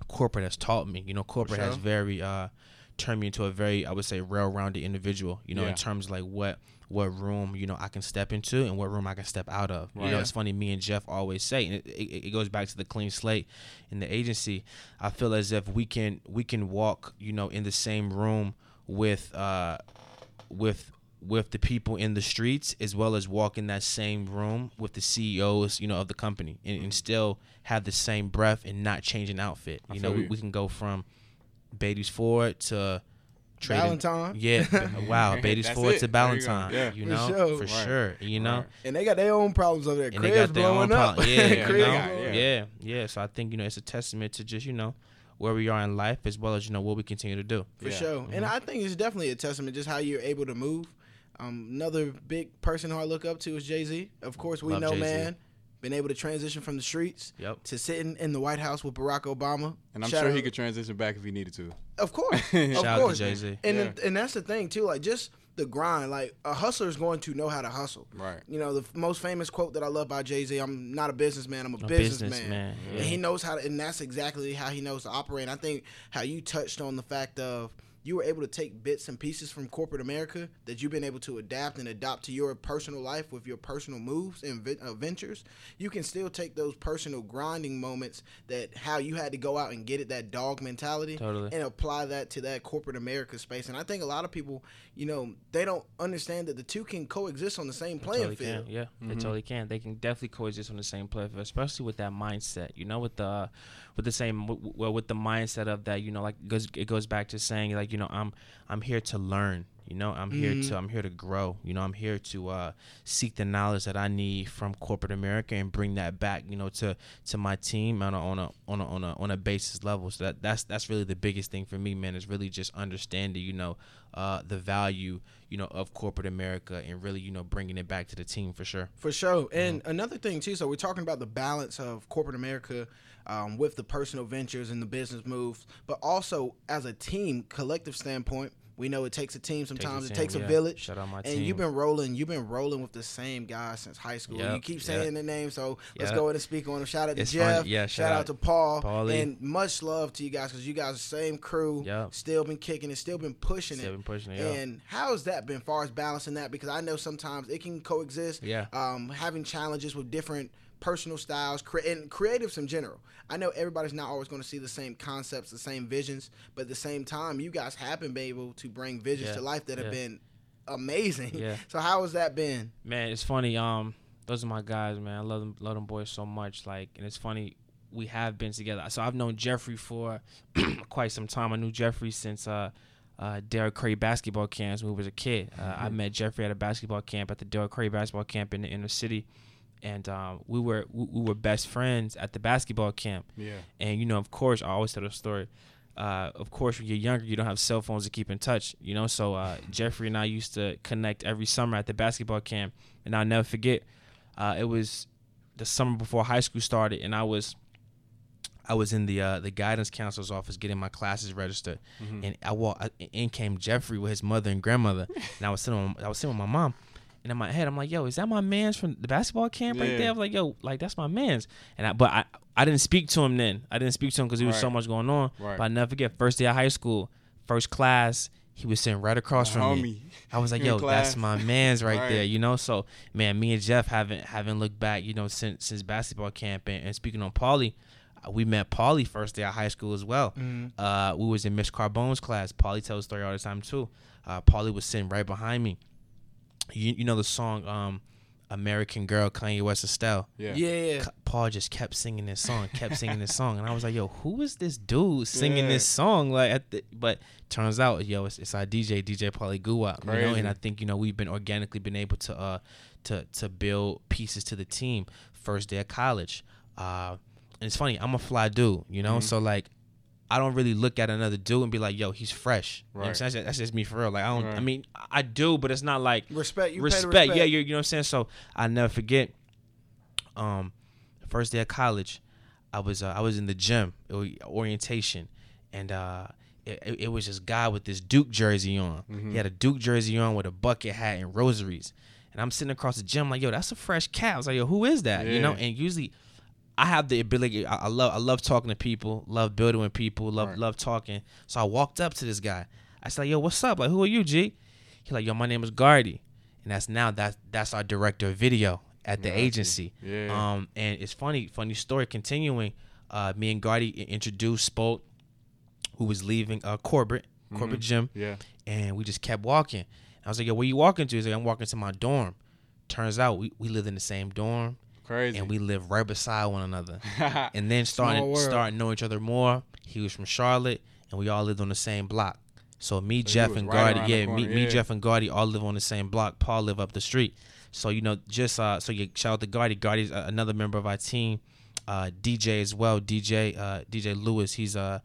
corporate has taught me you know corporate For sure. has very uh turned me into a very I would say well rounded individual you know yeah. in terms of like what what room, you know, I can step into and what room I can step out of. Right. You know, it's funny, me and Jeff always say, and it, it, it goes back to the clean slate in the agency. I feel as if we can we can walk, you know, in the same room with uh, with with the people in the streets as well as walk in that same room with the C E Os, you know, of the company and, mm-hmm. and still have the same breath and not change an outfit. You I know, we, you. we can go from Baby's Ford to trading. Valentine. Yeah. Wow. Babies for it's a Valentine. Yeah. You know, for sure. For right. sure you right. know. And they got their own problems over there. And Cribs they got their own problems. Yeah, yeah, you know? yeah. yeah. Yeah. So I think, you know, it's a testament to just, you know, where we are in life as well as, you know, what we continue to do. For yeah. sure. Mm-hmm. And I think it's definitely a testament just how you're able to move. Um, another big person who I look up to is Jay-Z. Of course, we Love know, Jay-Z. man. Been able to transition from the streets yep. to sitting in the White House with Barack Obama. And I'm Shout sure out. he could transition back if he needed to. Of course. of Shout course. out to Jay-Z. And, yeah. th- and that's the thing, too. Like, just the grind. Like, a hustler is going to know how to hustle. Right. You know, the f- most famous quote that I love by Jay-Z, I'm not a businessman, I'm a, a businessman. Businessman. Yeah. And he knows how to, and that's exactly how he knows to operate. And I think how you touched on the fact of, you were able to take bits and pieces from corporate America that you've been able to adapt and adopt to your personal life with your personal moves and ventures. You can still take those personal grinding moments that how you had to go out and get it, that dog mentality, totally. and apply that to that corporate America space. And I think a lot of people, you know, they don't understand that the two can coexist on the same playing totally field. Can. Yeah, mm-hmm. they totally can. They can definitely coexist on the same playing field, especially with that mindset, you know, with the, with the same, well, with the mindset of that, you know, like goes, it goes back to saying like, you You know, I'm I'm here to learn. You know, I'm here mm-hmm. to I'm here to grow. You know, I'm here to uh, seek the knowledge that I need from corporate America and bring that back. You know, to to my team on a on a on a on a, on a basis level. So that, that's that's really the biggest thing for me, man. Is really just understanding, you know, uh, the value, you know, of corporate America and really, you know, bringing it back to the team for sure. For sure. And mm-hmm. another thing too. So we're talking about the balance of corporate America. Um, with the personal ventures and the business moves, but also as a team, collective standpoint, we know it takes a team sometimes. Takes a team, it takes yeah. a village. Shout out my and team. you've been rolling. You've been rolling with the same guy since high school. Yep. You keep saying yep. the name, so yep. let's go ahead and speak on him. Shout out to it's Jeff. Yeah, shout, shout out, out to Paul. Paulie. And much love to you guys because you guys are the same crew. Yep. Still been kicking it. Still been pushing still it. Still been pushing it. And yeah. how has that been as far as balancing that? Because I know sometimes it can coexist. Yeah. Um, having challenges with different personal styles cre- and creatives in general. I know everybody's not always going to see the same concepts, the same visions, but at the same time, you guys have been able to bring visions yeah, to life that yeah. have been amazing. Yeah. So how has that been? Man, it's funny. Um, those are my guys, man. I love them, love them boys so much. Like, and it's funny. We have been together. So I've known Jeffrey for quite some time. I knew Jeffrey since uh, uh, Derrick Cray basketball camps when he was a kid. Uh, mm-hmm. I met Jeffrey at a basketball camp at the Derrick Cray basketball camp in the inner city. And um, we were we were best friends at the basketball camp. Yeah. And, you know, of course, I always tell the story. Uh, of course, when you're younger, you don't have cell phones to keep in touch, you know. So uh, Jeffrey and I used to connect every summer at the basketball camp. And I'll never forget, uh, it was the summer before high school started, and I was I was in the uh, the guidance counselor's office getting my classes registered. Mm-hmm. And I walked, I, in came Jeffrey with his mother and grandmother. And I was sitting with, I was sitting with my mom. And in my head, I'm like, yo, is that my man's from the basketball camp yeah. right there? I was like, yo, like, that's my man's. And I, But I, I didn't speak to him then. I didn't speak to him because there was right. so much going on. Right. But I'll never forget, first day of high school, first class, he was sitting right across my from homie. me. I was like, yo, class. that's my man's right, right there, you know? So, man, me and Jeff haven't haven't looked back, you know, since since basketball camp. And, and speaking on Paulie, we met Paulie first day of high school as well. Mm-hmm. Uh, we was in Miss Carbone's class. Paulie tells the story all the time, too. Uh, Paulie was sitting right behind me. You, you know the song um, American Girl, Kanye West, Estelle? Yeah. yeah. Paul just kept singing this song, kept singing this song. And I was like, yo, who is this dude singing yeah. this song? Like, at the, But turns out, yo, it's, it's our D J, D J Paulie Guwa. You know? And I think, you know, we've been organically been able to, uh, to, to build pieces to the team. First day of college. Uh, and it's funny, I'm a fly dude, you know? Mm-hmm. So, like, I don't really look at another dude and be like, yo, he's fresh. Right. You know what I'm saying? That's just me for real. Like, I don't, right. I mean, I do, but it's not like respect. You respect. Pay to respect. Yeah, you know what I'm saying? So I never forget, um, the first day of college, I was, uh, I was in the gym, it was orientation, and, uh, It, it was this guy with this Duke jersey on. Mm-hmm. He had a Duke jersey on with a bucket hat and rosaries. And I'm sitting across the gym like, yo, that's a fresh cat. I was like, yo, who is that? Yeah. You know? And usually, I have the ability. I love. I love talking to people. Love building with people. Love. Right. Love talking. So I walked up to this guy. I said, "Yo, what's up? Like, who are you, G?" He's like, "Yo, my name is Guardy, and that's now that that's our director of video at the yeah. agency." Yeah. Um. And it's funny. Funny story. Continuing. Uh. Me and Guardy introduced spoke. Who was leaving? Uh. Corporate. Mm-hmm. Corporate gym. Yeah. And we just kept walking. I was like, "Yo, where you walking to?" He's like, "I'm walking to my dorm." Turns out we we live in the same dorm. Crazy. And we live right beside one another. And then starting starting to know each other more. He was from Charlotte, and we all lived on the same block. So me, so Jeff, and right Guardy, yeah, corner, me, yeah. me, Jeff, and Guardy all live on the same block. Paul live up the street. So, you know, just uh, so you shout out to Guardy. Guardy's uh, another member of our team. Uh, D J as well. D J, uh, D J Lewis. He's a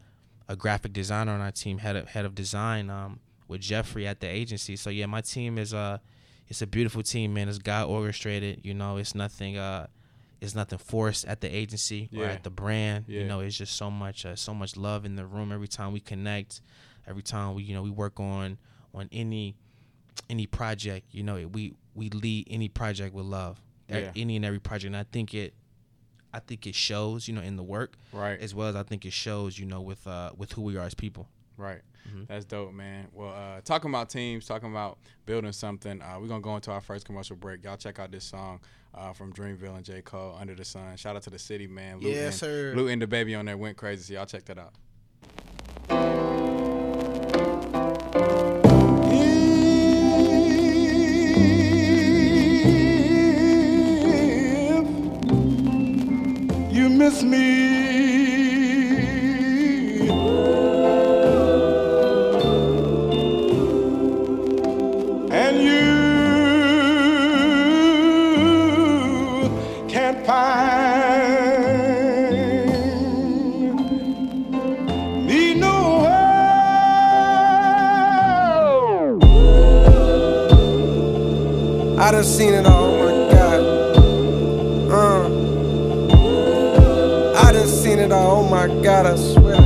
a graphic designer on our team, head of head of design um, with Jeffrey at the agency. So yeah, my team is a uh, it's a beautiful team, man. It's God orchestrated. You know, it's nothing. Uh, It's nothing forced at the agency yeah. or at the brand. Yeah. You know, it's just so much, uh, so much love in the room. Every time we connect, every time we, you know, we work on on any any project. You know, we we lead any project with love. Yeah. Any and every project, and I think it, I think it shows. You know, in the work, right? As well as I think it shows. You know, with uh with who we are as people. Right. Mm-hmm. That's dope, man. Well, uh, talking about teams, talking about building something, uh, we're going to go into our first commercial break. Y'all check out this song uh, from Dreamville and J. Cole, Under the Sun. Shout out to the city, man. Lute yes, and, sir. Lute and the baby on there went crazy, so y'all check that out. If you miss me, I done seen it all, oh my God. Uh. I done seen it all, oh my God, I swear.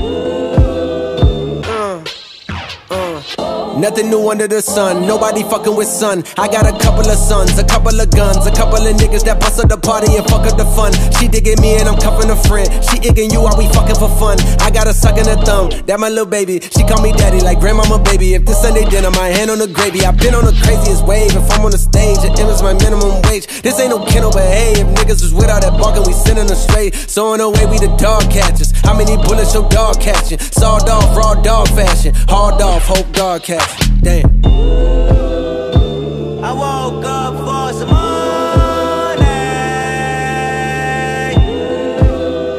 Nothing new under the sun, nobody fucking with son. I got a couple of sons, a couple of guns, a couple of niggas that bust up the party and fuck up the fun. She digging me and I'm cuffing a friend. She igging you while we fucking for fun. I got her sucking her thumb, that my little baby. She call me daddy like grandmama baby. If this Sunday dinner, my hand on the gravy. I've been on the craziest wave. If I'm on the stage, it is my minimum wage. This ain't no kennel, but hey, if niggas was with all that barking, we sending them straight. So in a way, we the dog catchers. How many bullets your dog catching? Sawed off, raw dog fashion. Hard off, hope dog catch. Damn. I woke up for some money.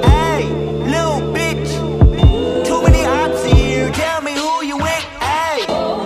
Hey, little bitch. Too many ops in here. Tell me who you with. Hey.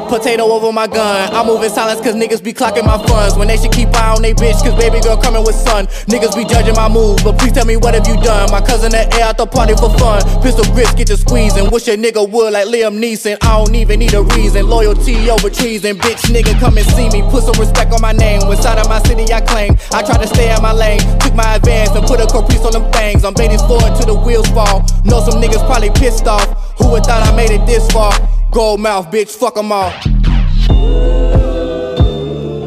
Potato over my gun. I move in silence cause niggas be clocking my funds. When they should keep eye on they bitch cause baby girl coming with son. Niggas be judging my moves, but please tell me what have you done? My cousin at air out the party for fun. Pistol grips get to squeezing. Wish a nigga would like Liam Neeson. I don't even need a reason. Loyalty over treason. Bitch nigga come and see me. Put some respect on my name. When side of my city I claim. I try to stay in my lane. Took my advance and put a caprice on them things. I'm baiting forward till the wheels fall. Know some niggas probably pissed off. Who would thought I made it this far? Gold mouth bitch, fuck them all.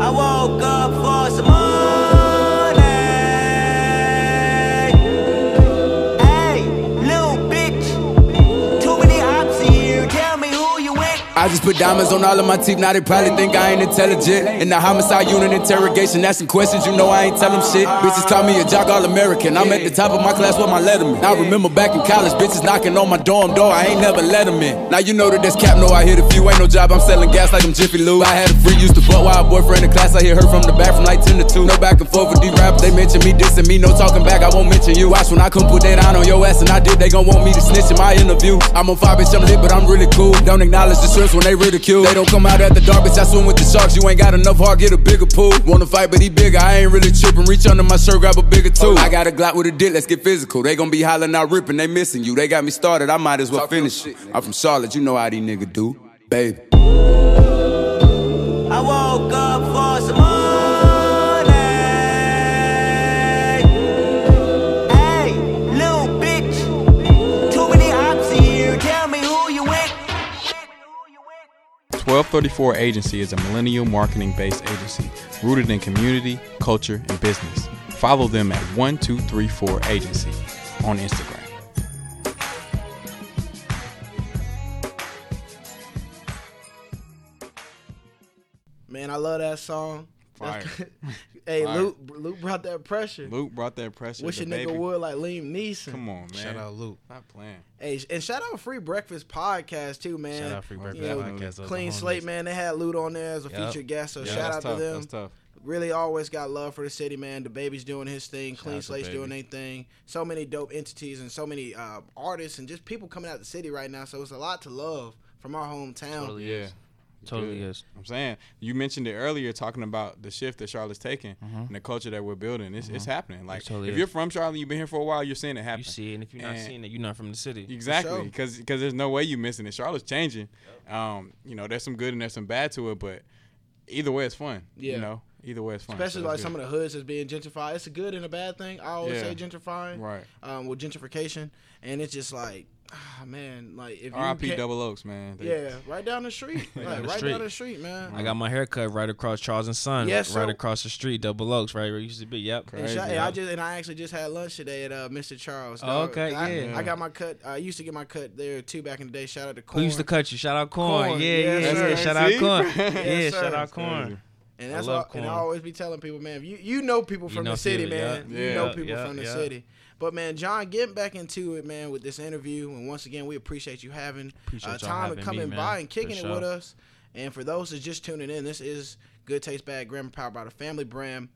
I woke up for some more. I just put diamonds on all of my teeth, now they probably think I ain't intelligent. In the homicide unit interrogation, asking questions, you know I ain't tell them shit. Bitches call me a jock all-American, I'm at the top of my class with my letterman. I remember back in college, bitches knocking on my dorm door, I ain't never let them in. Now you know that that's cap, no I hit a few, ain't no job, I'm selling gas like I'm Jiffy Lube. I had a free, used to fuck while a boyfriend in class, I hear her from the back from like ten to two. No back and forth with these rappers, they mention me, dissing me, no talking back, I won't mention you. Watch when I come put that on on your ass, and I did, they gon' want me to snitch in my interview. I'm on fire, bitch, I'm lit, but I'm really cool, don't acknowledge the shrimps when they ridicule. They don't come out at the dark, bitch, I swim with the sharks. You ain't got enough heart, get a bigger pool. Wanna fight, but he bigger, I ain't really tripping. Reach under my shirt, grab a bigger tool. I got a Glock with a dick, let's get physical. They gon' be hollering out ripping, they missing you. They got me started, I might as well finish it. I'm from Charlotte, you know how these niggas do, baby. I woke up for some more. twelve thirty-four Agency is a millennial marketing-based agency rooted in community, culture, and business. Follow them at one two three four agency on Instagram. Man, I love that song. Fire. Hey, Fire. Luke, Luke brought that pressure. Luke brought that pressure. Wish a nigga would like Liam Neeson. Come on, man. Shout out Luke. Not playing. Hey, and shout out Free Breakfast Podcast too, man. Shout out Free Breakfast you Podcast. Know, Clean Slate, man. They had Lute on there as a yep. featured guest, so yeah, shout out tough. to them. That's tough. Really always got love for the city, man. The baby's doing his thing. Shout Clean Slate's doing their thing. So many dope entities and so many uh, artists and just people coming out of the city right now, so it's a lot to love. from our hometown. Totally yeah. is. Totally yeah. is. I'm saying, you mentioned it earlier, talking about the shift that Charlotte's taking mm-hmm. and the culture that we're building. It's mm-hmm. it's happening. Like, totally if you're is. from Charlotte, you've been here for a while, you're seeing it happen. You see it, and if you're and not seeing it, you're not from the city. Exactly, because because there's no way you're missing it. Charlotte's changing. Yep. Um, you know, there's some good and there's some bad to it, but either way, it's fun. Yeah. You know, either way, it's fun. Especially so like some of the hoods that's being gentrified. It's a good and a bad thing. I always yeah. say gentrifying. Right. Um, with gentrification, and it's just like. Ah oh, man, like if R I P Ca- Double Oaks, man. They, yeah, right down the street, like, down the right street. down the street, man. I got my haircut right across Charles and Son, yeah, right, so, right across the street, Double Oaks, right where it used to be. Yep. Crazy, and, I, I just and I actually just had lunch today at uh, Mister Charles. Oh, okay, I, yeah. I, I got my cut. I used to get my cut there too back in the day. Shout out to Corn. Who used to cut you? Shout out Corn. Corn. Yeah, yeah, yeah, yeah, yeah. Shout out Corn. Yeah, shout out Corn. And that's all. And I always be telling people, man, you you know people from the city, man. You know people from the city. But, man, John, getting back into it, man, with this interview. And once again, we appreciate you having appreciate uh, time having to coming me, by and kicking sure. it with us. And for those that's just tuning in, this is Good Taste Bad Grammar Powered by the Family Brand.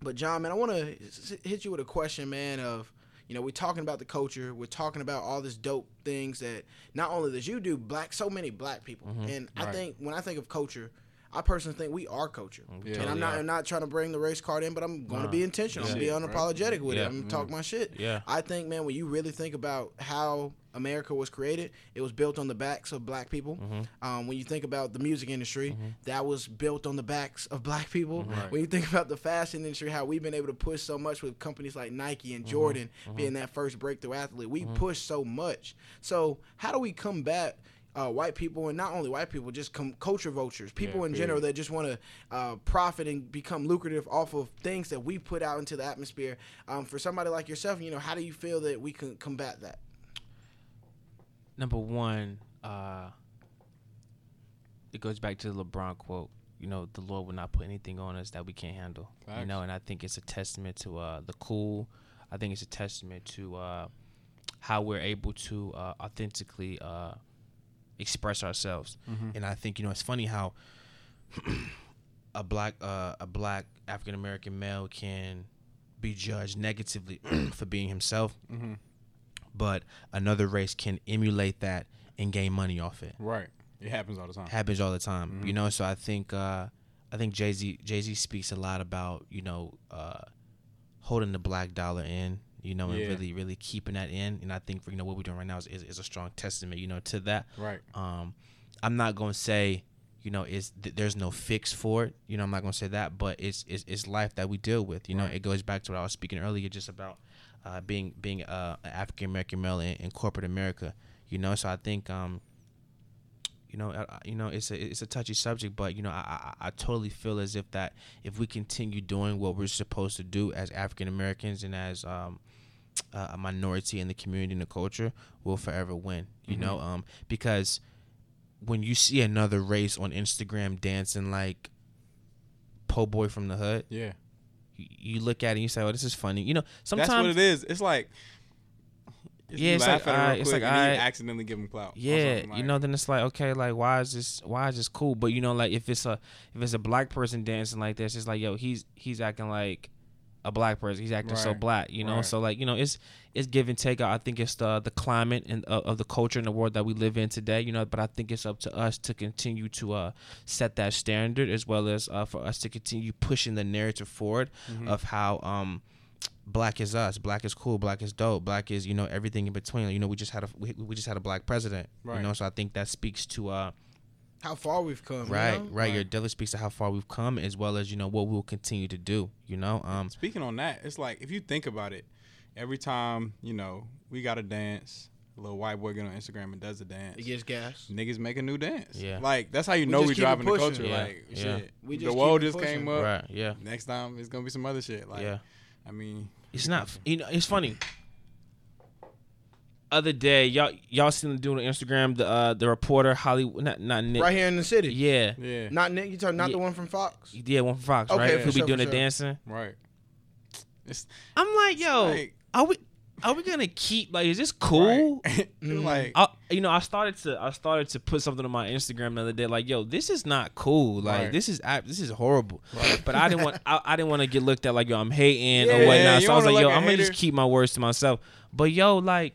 But, John, man, I want to hit you with a question, man, of, you know, we're talking about the culture. We're talking about all this dope things that not only does you do, black, so many black people. Mm-hmm. And right. I think when I think of culture, I personally think we are culture. Yeah, and I'm yeah. not I'm not trying to bring the race card in, but I'm going nah. to be intentional. Yeah. I'm going to be unapologetic right. with yeah. it. I'm going to talk my shit. Yeah. I think, man, when you really think about how America was created, it was built on the backs of black people. Mm-hmm. Um, when you think about the music industry, mm-hmm. that was built on the backs of black people. Right. When you think about the fashion industry, how we've been able to push so much with companies like Nike and mm-hmm. Jordan mm-hmm. being that first breakthrough athlete. We mm-hmm. pushed so much. So how do we combat Uh, white people, and not only white people, just com- culture vultures, people yeah, in general that just want to uh, profit and become lucrative off of things that we put out into the atmosphere. Um, for somebody like yourself, you know, how do you feel that we can combat that? Number one, uh, it goes back to the LeBron quote. You know, the Lord will not put anything on us that we can't handle. Facts. You know, and I think it's a testament to uh, the cool. I think it's a testament to uh, how we're able to uh, authentically Uh, express ourselves. Mm-hmm. And I think, you know, it's funny how a black uh, a black African American male can be judged negatively for being himself, mm-hmm. but another race can emulate that and gain money off it. Right. It happens all the time. Happens all the time. Mm-hmm. You know, so I think uh, I think Jay-Z Jay-Z speaks a lot about, you know, uh, holding the black dollar in. You know, yeah. and really, really keeping that in. And I think, for, you know, what we're doing right now is, is, is a strong testament, you know, to that. Right. Um, I'm not going to say, you know, it's, th- there's no fix for it. You know, I'm not going to say that. But it's, it's it's life that we deal with. You right. know, it goes back to what I was speaking earlier just about uh, being being uh, an African-American male in, in corporate America. You know, so I think, um, you know, I, you know, it's a, it's a touchy subject. But, you know, I, I, I totally feel as if that if we continue doing what we're supposed to do as African-Americans and as um, – Uh, a minority in the community and the culture, will forever win, you mm-hmm. know, um, because when you see another race on Instagram dancing like po' boy from the hood, yeah, you, you look at it and you say, oh, this is funny. You know, sometimes that's what it is. It's like, it's yeah, it's like, I, it's like I accidentally give them clout. Yeah, like, you know, then it's like, okay, like why is this? Why is this cool? But you know, like if it's a if it's a black person dancing like this, it's like, yo, he's he's acting like a black person, he's acting right. so black, you know. Right. So like, you know, it's it's give and take. I think it's the the climate and uh, of the culture and the world that we live in today, you know. But I think it's up to us to continue to uh, set that standard, as well as uh, for us to continue pushing the narrative forward mm-hmm. of how um, black is us, black is cool, black is dope, black is, you know, everything in between. You know, we just had a we, we just had a black president, right. you know. So I think that speaks to uh, how far we've come, right? You know? Right. Your dealer speaks to how far we've come, as well as, you know, what we'll continue to do. You know, um, speaking on that, it's like if you think about it, every time, you know, we got a dance, a little white boy get on Instagram and does a dance, it gets gas. Niggas make a new dance. Yeah, like that's how you we know we driving the culture. Yeah. Like yeah. shit, we just the world just pushing. Came up. Right. Yeah. Next time it's gonna be some other shit. Like, yeah. I mean, it's not. You know, it's funny. Other day, y'all y'all seen the dude on Instagram, the uh, the reporter Hollywood, not not Nick, right here in the city. Yeah, yeah. Not Nick. You talking not yeah. the one from Fox? Yeah, one from Fox. Okay, right. Who yeah. be sure, doing the sure. dancing? Right. It's, I'm like, yo, like, are we are we gonna keep like? Is this cool? Right. Like, I, you know, I started to I started to put something on my Instagram the other day, like, yo, this is not cool. Like, right. this is this is horrible. Right. But I didn't want I, I didn't want to get looked at like, yo, I'm hating yeah, or whatnot. Yeah, so I was like, like yo, I'm hater. Gonna just keep my words to myself. But yo, like.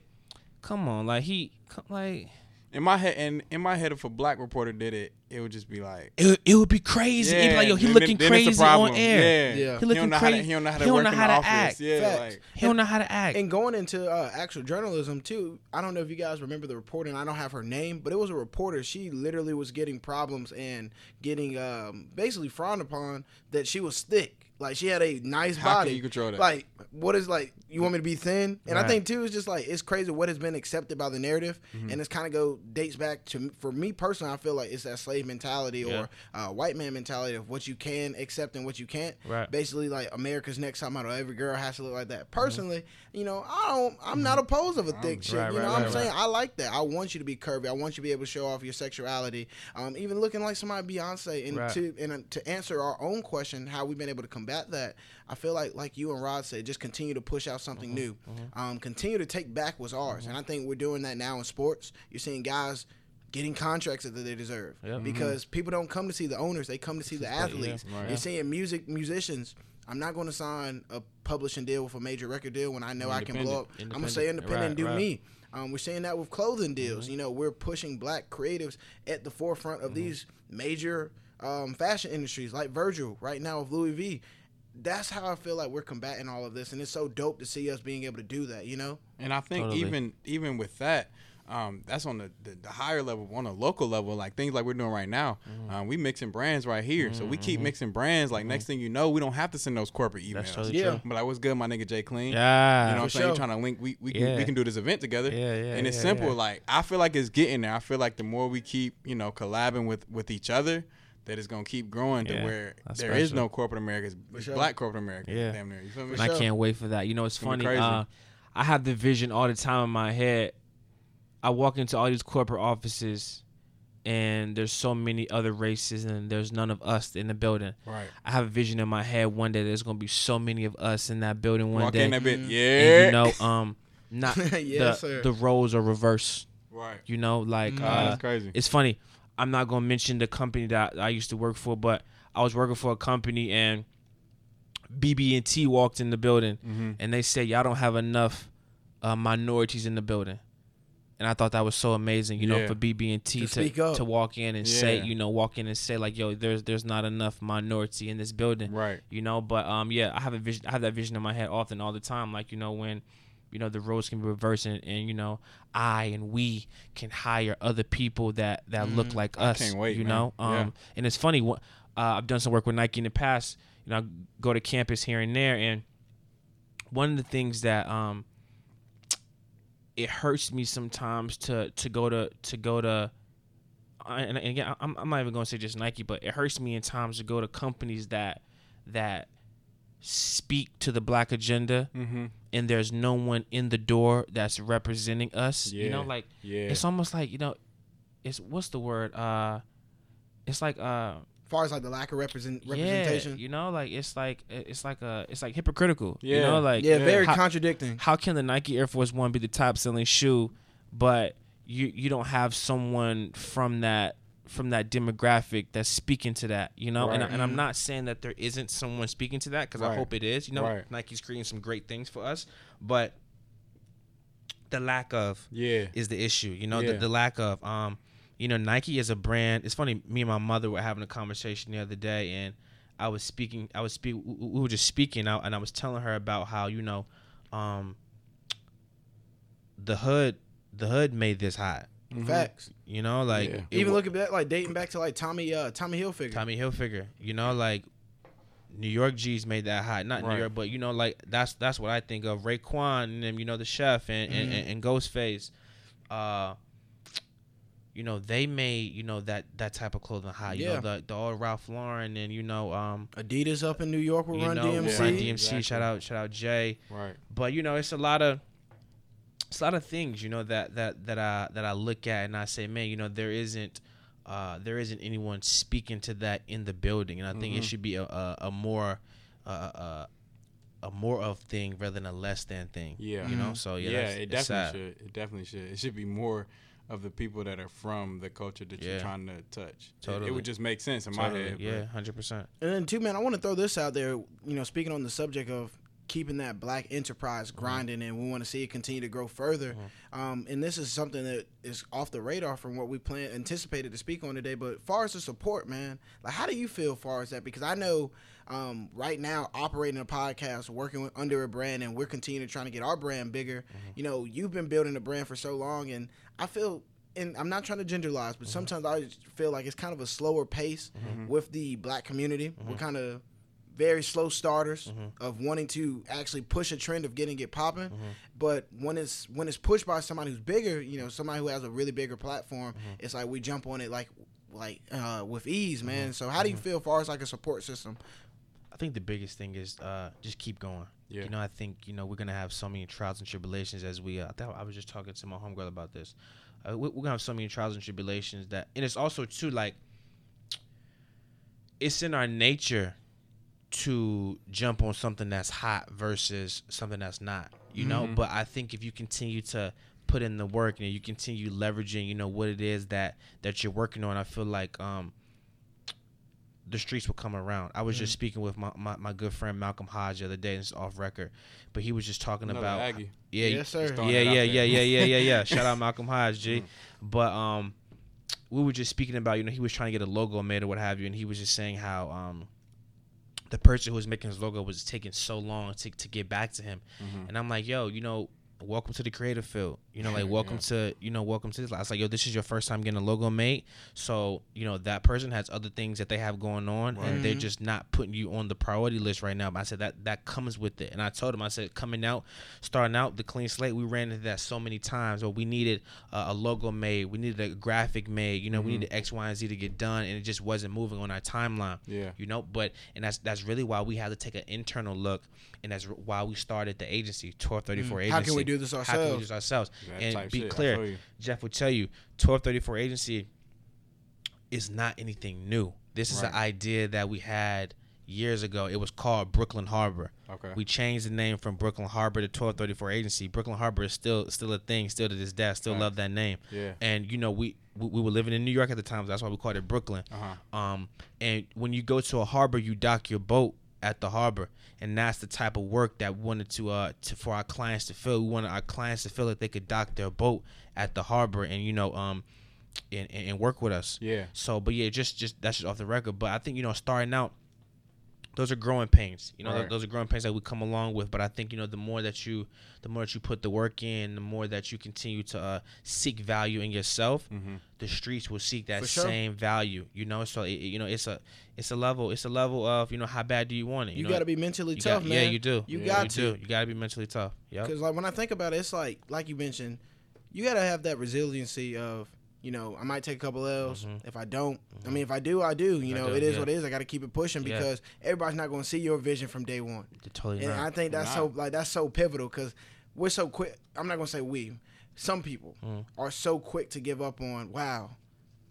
Come on, like he, like In my head, and in my head, if a black reporter did it, it would just be like it. It would be crazy. Yeah. It'd be like, yo, he looking then, crazy then on air. Yeah, yeah. He looking crazy. He don't know how to, he don't know how to, work know how to act. Yeah, like, he don't know how to act. And going into uh, actual journalism too, I don't know if you guys remember the reporter, and I don't have her name, but it was a reporter. She literally was getting problems and getting um, basically frowned upon that she was thick. Like, she had a nice How body. How can you control that? Like, what is, like, you want me to be thin? And right. I think, too, it's just, like, it's crazy what has been accepted by the narrative. Mm-hmm. And it's kind of go dates back to, for me personally, I feel like it's that slave mentality yeah. or uh, white man mentality of what you can accept and what you can't. Right. Basically, like, America's Next Top Model. Every girl has to look like that. Personally, mm-hmm. you know, I don't, I'm mm-hmm. not opposed of a thick I'm, chick. Right, you know right, what right, I'm saying? Right. I like that. I want you to be curvy. I want you to be able to show off your sexuality. Um, even looking like somebody Beyonce. And, right. to, and uh, to answer our own question, how we've been able to combat that, I feel like like you and Rod said, just continue to push out something mm-hmm, new. Mm-hmm. Um, continue to take back what's ours. Mm-hmm. And I think we're doing that now in sports. You're seeing guys getting contracts that they deserve. Yep. Because mm-hmm. people don't come to see the owners. They come to see the athletes. Yeah, right, You're yeah. seeing music musicians. I'm not going to sign a publishing deal with a major record deal when I know I can blow up. I'm going to stay independent right, and do right. me. Um, we're seeing that with clothing deals. Mm-hmm. You know, we're pushing black creatives at the forefront of mm-hmm. these major um, fashion industries like Virgil right now with Louis V. That's how I feel like we're combating all of this, and it's so dope to see us being able to do that, you know? And I think totally. even even with that, um, that's on the, the, the higher level, on a local level, like things like we're doing right now. Mm-hmm. Um, we mixing brands right here, mm-hmm. so we keep mixing brands. Like, mm-hmm. next thing you know, we don't have to send those corporate emails. That's totally yeah. true. But like, what's good, my nigga Jay Clean? Yeah. You know what I'm saying? Sure. You're trying to link. We we, yeah. can, we can do this event together. Yeah, yeah, and it's yeah, simple. Yeah. Like, I feel like it's getting there. I feel like the more we keep, you know, collabing with, with each other, that is gonna keep growing to yeah, where there special. is no corporate America, it's for sure. black corporate America. Yeah, damn near. You feel me? And I can't wait for that. You know, it's, it's funny. Uh, I have the vision all the time in my head. I walk into all these corporate offices, and there's so many other races, and there's none of us in the building. Right. I have a vision in my head one day. There's gonna be so many of us in that building one walk day. Walk in that bit, yeah. And, you know, um, not yes, the, sir. the roles are reversed. Right. You know, like mm-hmm. uh, that's crazy. It's funny. I'm not going to mention the company that I used to work for, but I was working for a company and B B and T walked in the building mm-hmm. and they said, y'all don't have enough uh, minorities in the building. And I thought that was so amazing, you yeah. know, for B B and T to, to, to walk in and yeah. say, you know, walk in and say like, yo, there's there's not enough minority in this building. Right. You know, but um, yeah, I have a vision. I have that vision in my head often all the time. Like, you know, when, you know, the roles can be reversed and, and, you know, I and we can hire other people that, that mm-hmm. look like us. I can't wait, you know? Man. Um, yeah. And it's funny. Uh, I've done some work with Nike in the past. You know, I go to campus here and there. And one of the things that um, it hurts me sometimes to, to go to to go to. And, and again, I'm, I'm not even going to say just Nike, but it hurts me in times to go to companies that that. speak to the black agenda mm-hmm. and there's no one in the door that's representing us. Yeah. You know, like yeah. it's almost like, you know, it's what's the word? Uh it's like uh as far as like the lack of represent representation. Yeah, you know, like it's like it's like a it's like hypocritical. Yeah. You know, like Yeah, very how, contradicting. How can the Nike Air Force One be the top selling shoe but you you don't have someone from that from that demographic that's speaking to that, you know? Right. And, I, and I'm not saying that there isn't someone speaking to that, because right. I hope it is. You know, right. Nike's creating some great things for us, but the lack of yeah. is the issue, you know? Yeah. The, the lack of, um, you know, Nike is a brand. It's funny, me and my mother were having a conversation the other day, and I was speaking, I was speak, we were just speaking out, and I was telling her about how, you know, um, the hood, the hood made this hot. Mm-hmm. Facts, you know, like yeah. even looking back, like dating back to like Tommy, uh, Tommy Hilfiger, Tommy Hilfiger, you know, like New York G's made that hot, not right. New York, but you know, like that's that's what I think of Raekwon and them, you know, the chef and, mm-hmm. and, and Ghostface, uh, you know, they made you know that that type of clothing hot, you yeah. know, the the old Ralph Lauren and you know, um, Adidas up in New York with Run know, D M C, Run D M C, exactly. shout out, shout out Jay, right? But you know, it's a lot of. It's a lot of things, you know, that that that I that I look at and I say, man, you know, there isn't, uh, there isn't anyone speaking to that in the building, and I mm-hmm. think it should be a a, a more, uh, a, a more of thing rather than a less than thing. Yeah, you know, so yeah, yeah, it definitely should. It definitely should. It should be more of the people that are from the culture that yeah. you're trying to touch. Totally. It would just make sense in totally. my head. Yeah, one hundred percent. And then too, man, I want to throw this out there. You know, speaking on the subject of keeping that black enterprise grinding, mm-hmm. and we want to see it continue to grow further. Mm-hmm. Um, and this is something that is off the radar from what we plan anticipated to speak on today. But far as the support, man, like how do you feel far as that? Because I know um, right now operating a podcast, working with, under a brand, and we're continuing to try to get our brand bigger. Mm-hmm. You know, you've been building a brand for so long, and I feel. And I'm not trying to generalize, but mm-hmm. sometimes I feel like it's kind of a slower pace mm-hmm. with the black community. Mm-hmm. We're kind of very slow starters mm-hmm. of wanting to actually push a trend of getting it popping. Mm-hmm. But when it's when it's pushed by somebody who's bigger, you know, somebody who has a really bigger platform, mm-hmm. it's like we jump on it like like uh, with ease, man. Mm-hmm. So how do you mm-hmm. feel as far as like a support system? I think the biggest thing is uh, just keep going. Yeah. You know, I think, you know, we're going to have so many trials and tribulations as we uh, – I thought I was just talking to my homegirl about this. Uh, we're going to have so many trials and tribulations that, and it's also too, like, it's in our nature to jump on something that's hot versus something that's not, you mm-hmm. know, but I think if you continue to put in the work and you continue leveraging, you know, what it is that, that you're working on, I feel like, um, the streets will come around. I was mm-hmm. just speaking with my, my, my good friend Malcolm Hodge the other day, and it's off record, but he was just talking Another about Aggie. Yeah, yes, sir. yeah, yeah, yeah, yeah, yeah, yeah, yeah. Shout out Malcolm Hodge, G. Mm. But um, we were just speaking about, you know, he was trying to get a logo made or what have you, and he was just saying how um, the person who was making his logo was taking so long to to get back to him, mm-hmm. and I'm like, yo, you know. Welcome to the creative field. You know, like, welcome yeah. to, you know, welcome to this. I was like, yo, this is your first time getting a logo made. So, you know, that person has other things that they have going on, right. and they're just not putting you on the priority list right now. But I said, that that comes with it. And I told him, I said, coming out, starting out, the clean slate, we ran into that so many times where we needed uh, a logo made. We needed a graphic made. You know, mm-hmm. we needed X, Y, and Z to get done. And it just wasn't moving on our timeline. Yeah. You know, but, and that's that's really why we had to take an internal look. And that's why we started the agency, twelve thirty-four mm-hmm. Agency. How can we do this ourselves? How can we do this ourselves? That and be shit. Clear, Jeff will tell you, twelve thirty-four Agency is not anything new. This is right. an idea that we had years ago. It was called Brooklyn Harbor. Okay. We changed the name from Brooklyn Harbor to twelve thirty-four Agency. Brooklyn Harbor is still still a thing, still to this day. I still right. love that name. Yeah. And, you know, we, we, we were living in New York at the time. So that's why we called it Brooklyn. Uh-huh. Um, and when you go to a harbor, you dock your boat at the harbor, and that's the type of work that we wanted to, uh, to for our clients to feel. We wanted our clients to feel that they could dock their boat at the harbor, and you know, um, and, and work with us. Yeah. So, but yeah, just just that's just off the record. But I think, you know, starting out, those are growing pains. You know, right. those are growing pains that we come along with. But I think, you know, the more that you, the more that you put the work in, the more that you continue to uh, seek value in yourself. Mm-hmm. The streets will seek that sure. same value, you know. So it, you know, it's a it's a level, it's a level of, you know, how bad do you want it? You, you know? Gotta be mentally you tough, got, man. Yeah, you do. You yeah, got you to. Do. You gotta be mentally tough. Yeah. Because like when I think about it, it's like like you mentioned, you gotta have that resiliency of, you know, I might take a couple L's. Mm-hmm. If I don't, mm-hmm. I mean, if I do, I do. You I know, do, it is yeah. what it is. I gotta keep it pushing yeah. because everybody's not gonna see your vision from day one. You're totally and right. I think that's wow. so like that's so pivotal because we're so quick. I'm not gonna say we. Some people mm. are so quick to give up on, wow,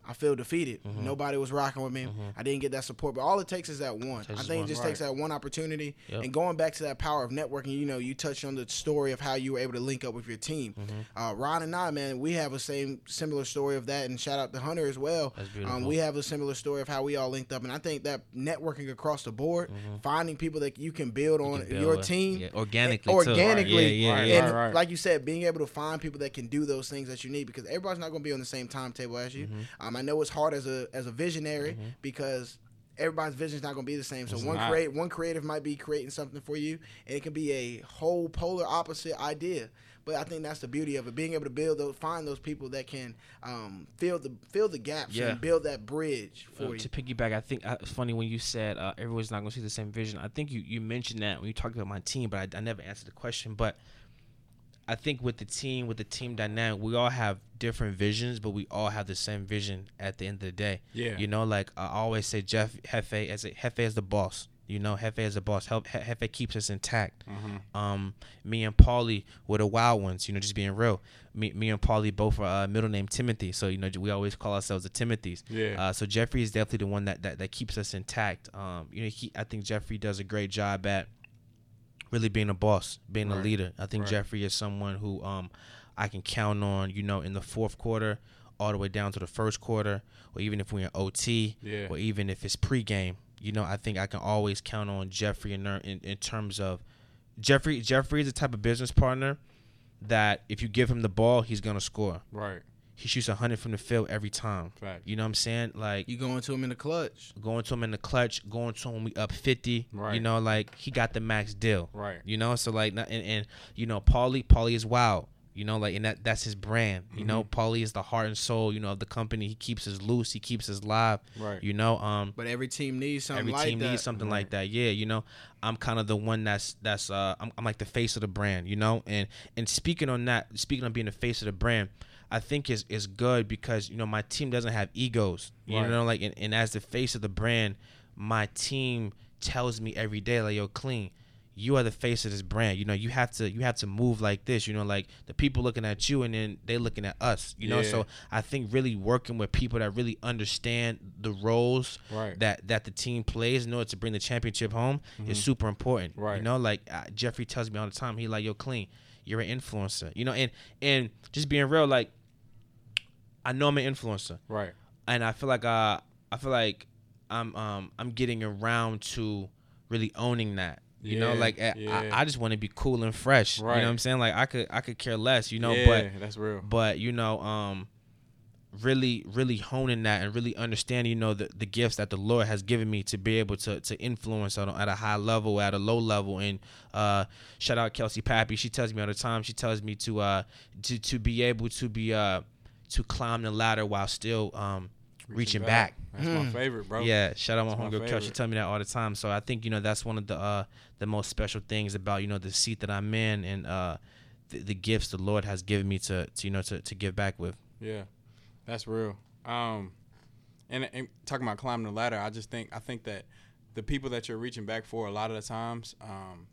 I feel defeated. Mm-hmm. Nobody was rocking with me. Mm-hmm. I didn't get that support. But all it takes is that one. I think it just right. takes that one opportunity. Yep. And going back to that power of networking, you know, you touched on the story of how you were able to link up with your team. Mm-hmm. Uh, Ron and I, man, we have a same similar story of that. And shout out to Hunter as well. That's beautiful. Um, we have a similar story of how we all linked up. And I think that networking across the board, mm-hmm. finding people that you can build you on can build your team. Yeah. Organically. And, too. Organically. Right. Yeah, yeah, right. And right, right. like you said, being able to find people that can do those things that you need because everybody's not going to be on the same timetable as you. Mm-hmm. Um, I know it's hard as a as a visionary mm-hmm. because everybody's vision is not going to be the same. So it's one create one creative might be creating something for you, and it can be a whole polar opposite idea. But I think that's the beauty of it, being able to build those, find those people that can um, fill the fill the gaps yeah. and build that bridge for uh, you. To piggyback, I think uh, it's funny when you said uh, everyone's not going to see the same vision. I think you, you mentioned that when you talked about my team, but I, I never answered the question. But I think with the team, with the team dynamic, we all have different visions, but we all have the same vision at the end of the day. Yeah. You know, like I always say, Jeff, Hefe as a Hefe is the boss. You know, Hefe is the boss. Help Hefe keeps us intact. Mm-hmm. Um, me and Paulie were the wild ones. You know, just being real. Me, me and Paulie both are uh, middle name Timothy, so you know we always call ourselves the Timothys. Yeah. Uh, so Jeffrey is definitely the one that that, that keeps us intact. Um, you know, he, I think Jeffrey does a great job at really being a boss, being right. a leader. I think right. Jeffrey is someone who um, I can count on, you know, in the fourth quarter all the way down to the first quarter, or even if we're in O T, yeah. or even if it's pregame. You know, I think I can always count on Jeffrey in, in, in terms of Jeffrey Jeffrey is the type of business partner that if you give him the ball, he's gonna score. Right. He shoots one hundred from the field every time. Right. You know what I'm saying? Like, you going to him in the clutch. Going to him in the clutch. Going to him up fifty. Right. You know, like, he got the max deal. Right. You know, so like, and, and you know, Paulie, Paulie is wild. You know, like, and that, that's his brand. You mm-hmm. know, Paulie is the heart and soul, you know, of the company. He keeps us loose. He keeps us live. Right. You know, um. But every team needs something like that. Every team needs something right. like that. Yeah. You know, I'm kind of the one that's that's uh I'm, I'm like the face of the brand. You know, and and speaking on that, speaking on being the face of the brand. I think is is good because, you know, my team doesn't have egos, you right. know, like, and, and as the face of the brand, my team tells me every day, like, yo, Clean, you are the face of this brand. You know, you have to you have to move like this, you know, like the people looking at you and then they looking at us, you yeah. know. So I think really working with people that really understand the roles right. that, that the team plays in order to bring the championship home mm-hmm. is super important. Right. You know, like uh, Jeffrey tells me all the time, he like, yo, Clean, you're an influencer, you know, and, and just being real, like, I know I'm an influencer, right? And I feel like uh, I feel like I'm um, I'm getting around to really owning that, you yeah, know. Like yeah. I, I just want to be cool and fresh, right. you know what I'm saying? Like I could I could care less, you know. Yeah, but that's real. But you know, um, really really honing that and really understanding, you know, the, the gifts that the Lord has given me to be able to to influence at a high level, at a low level. And uh, shout out Kelsey Pappy. She tells me all the time. She tells me to uh to to be able to be uh. to climb the ladder while still um, reaching, reaching back. back. That's mm. my favorite, bro. Yeah, shout out that's my homegirl Kel. She tell me that all the time. So I think, you know, that's one of the uh, the most special things about, you know, the seat that I'm in and uh, the, the gifts the Lord has given me to, to you know, to, to give back with. Yeah, that's real. Um, and, and talking about climbing the ladder, I just think I think that the people that you're reaching back for a lot of the times, um,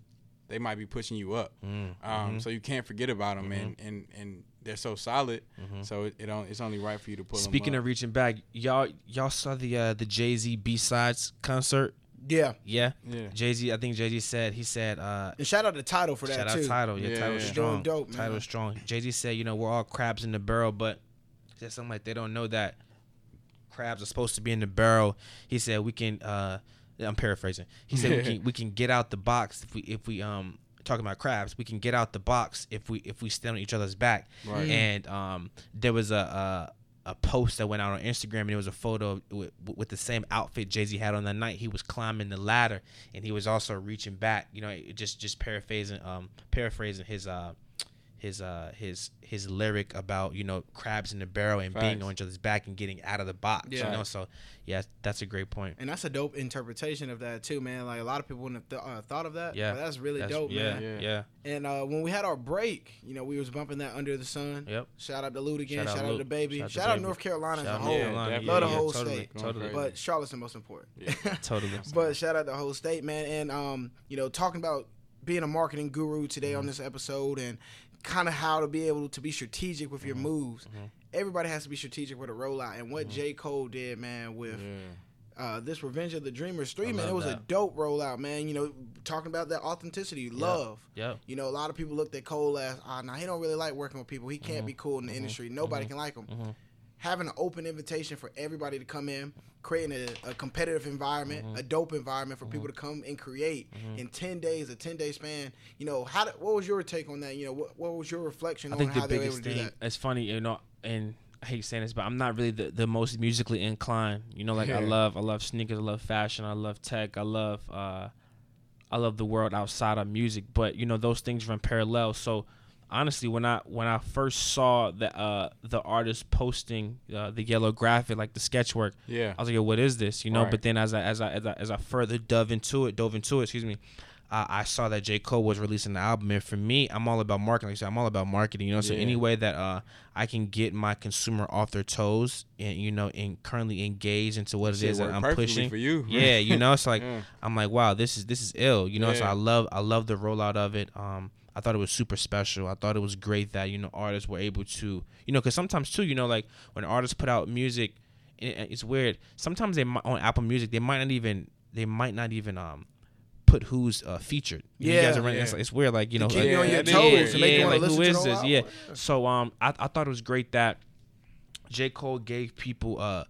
they might be pushing you up. Mm. Um, mm-hmm. So you can't forget about them. Mm-hmm. and and, and they're so solid, mm-hmm. so it, it it's only right for you to pull Speaking them Speaking of reaching back, y'all y'all saw the uh, the Jay-Z B-Sides concert? Yeah. Yeah? Yeah. Jay-Z, I think Jay-Z said, he said... Uh, and shout out to Tidal for that, shout too. Shout out Tidal. Yeah, yeah Tidal's yeah. strong. Dope, man. Tidal's strong. Jay-Z said, you know, we're all crabs in the barrel, but he said something like they don't know that crabs are supposed to be in the barrel. He said we can... Uh, I'm paraphrasing. He said we can we can get out the box if we... If we um. talking about crabs, we can get out the box if we if we stand on each other's back. Right. And um, there was a, a a post that went out on Instagram, and it was a photo of, with, with the same outfit Jay-Z had on that night. He was climbing the ladder, and he was also reaching back. You know, just just paraphrasing um paraphrasing his uh his uh his his lyric about, you know, crabs in the barrel and Facts. being on each other's back and getting out of the box. Yeah. You know, so yeah, that's a great point. And that's a dope interpretation of that too, man. Like a lot of people wouldn't have th- uh, thought of that. Yeah, but that's really that's, dope, yeah, man. Yeah, yeah. And uh, when we had our break, you know, we was bumping that Under the Sun. Yep. Shout out to Lute again. Shout, shout out Lute. to Baby. Shout, shout out to North Carolina as a whole. Love the whole totally, state. Totally. But Charlotte's the most important. Yeah, totally. But shout out to the whole state, man. And um, you know, talking about being a marketing guru today mm-hmm. on this episode and kind of how to be able to be strategic with mm-hmm. your moves. Mm-hmm. Everybody has to be strategic with a rollout. And what mm-hmm. J. Cole did, man, with yeah. uh, this Revenge of the Dreamers three, I man, it was that. a dope rollout, man. You know, talking about that authenticity, love. Yeah. Yep. You know, a lot of people looked at Cole as, ah, oh, nah, he don't really like working with people. He can't mm-hmm. be cool in the mm-hmm. industry. Nobody mm-hmm. can like him. Mm-hmm. Having an open invitation for everybody to come in, creating a, a competitive environment, mm-hmm. a dope environment for mm-hmm. people to come and create mm-hmm. in ten days, a ten-day span. You know, how? Did, what was your take on that? You know, what, what was your reflection I on how the they were able to do that? I think the biggest thing, it's funny, you know, and I hate saying this, but I'm not really the, the most musically inclined. You know, like yeah. I love I love sneakers, I love fashion, I love tech, I love, uh, I love the world outside of music. But, you know, those things run parallel, so... Honestly, when I when I first saw the uh, the artist posting uh, the yellow graphic, like the sketchwork, yeah, I was like, yo, what is this? You know. Right. But then as I as I as I, as I further dove into it, dove into it, excuse me, uh, I saw that J. Cole was releasing the album, and for me, I'm all about marketing. Like I said, I'm all about marketing. You know, so yeah. any way that uh, I can get my consumer off their toes, and you know, and currently engage into what it Shit is that I'm pushing. For you. Yeah, you know, it's so like yeah. I'm like, wow, this is this is ill. You know, yeah. so I love I love the rollout of it. Um. I thought it was super special. I thought it was great that, you know, artists were able to, you know, because sometimes, too, you know, like when artists put out music, it, it's weird. Sometimes they on Apple Music, they might not even, they might not even um put who's uh, featured. You yeah. You guys are running, yeah. it's, it's weird, like, you know. Like, you on your toes. Yeah, yeah, yeah like, who is this? Yeah. So um, I, I thought it was great that J. Cole gave people uh,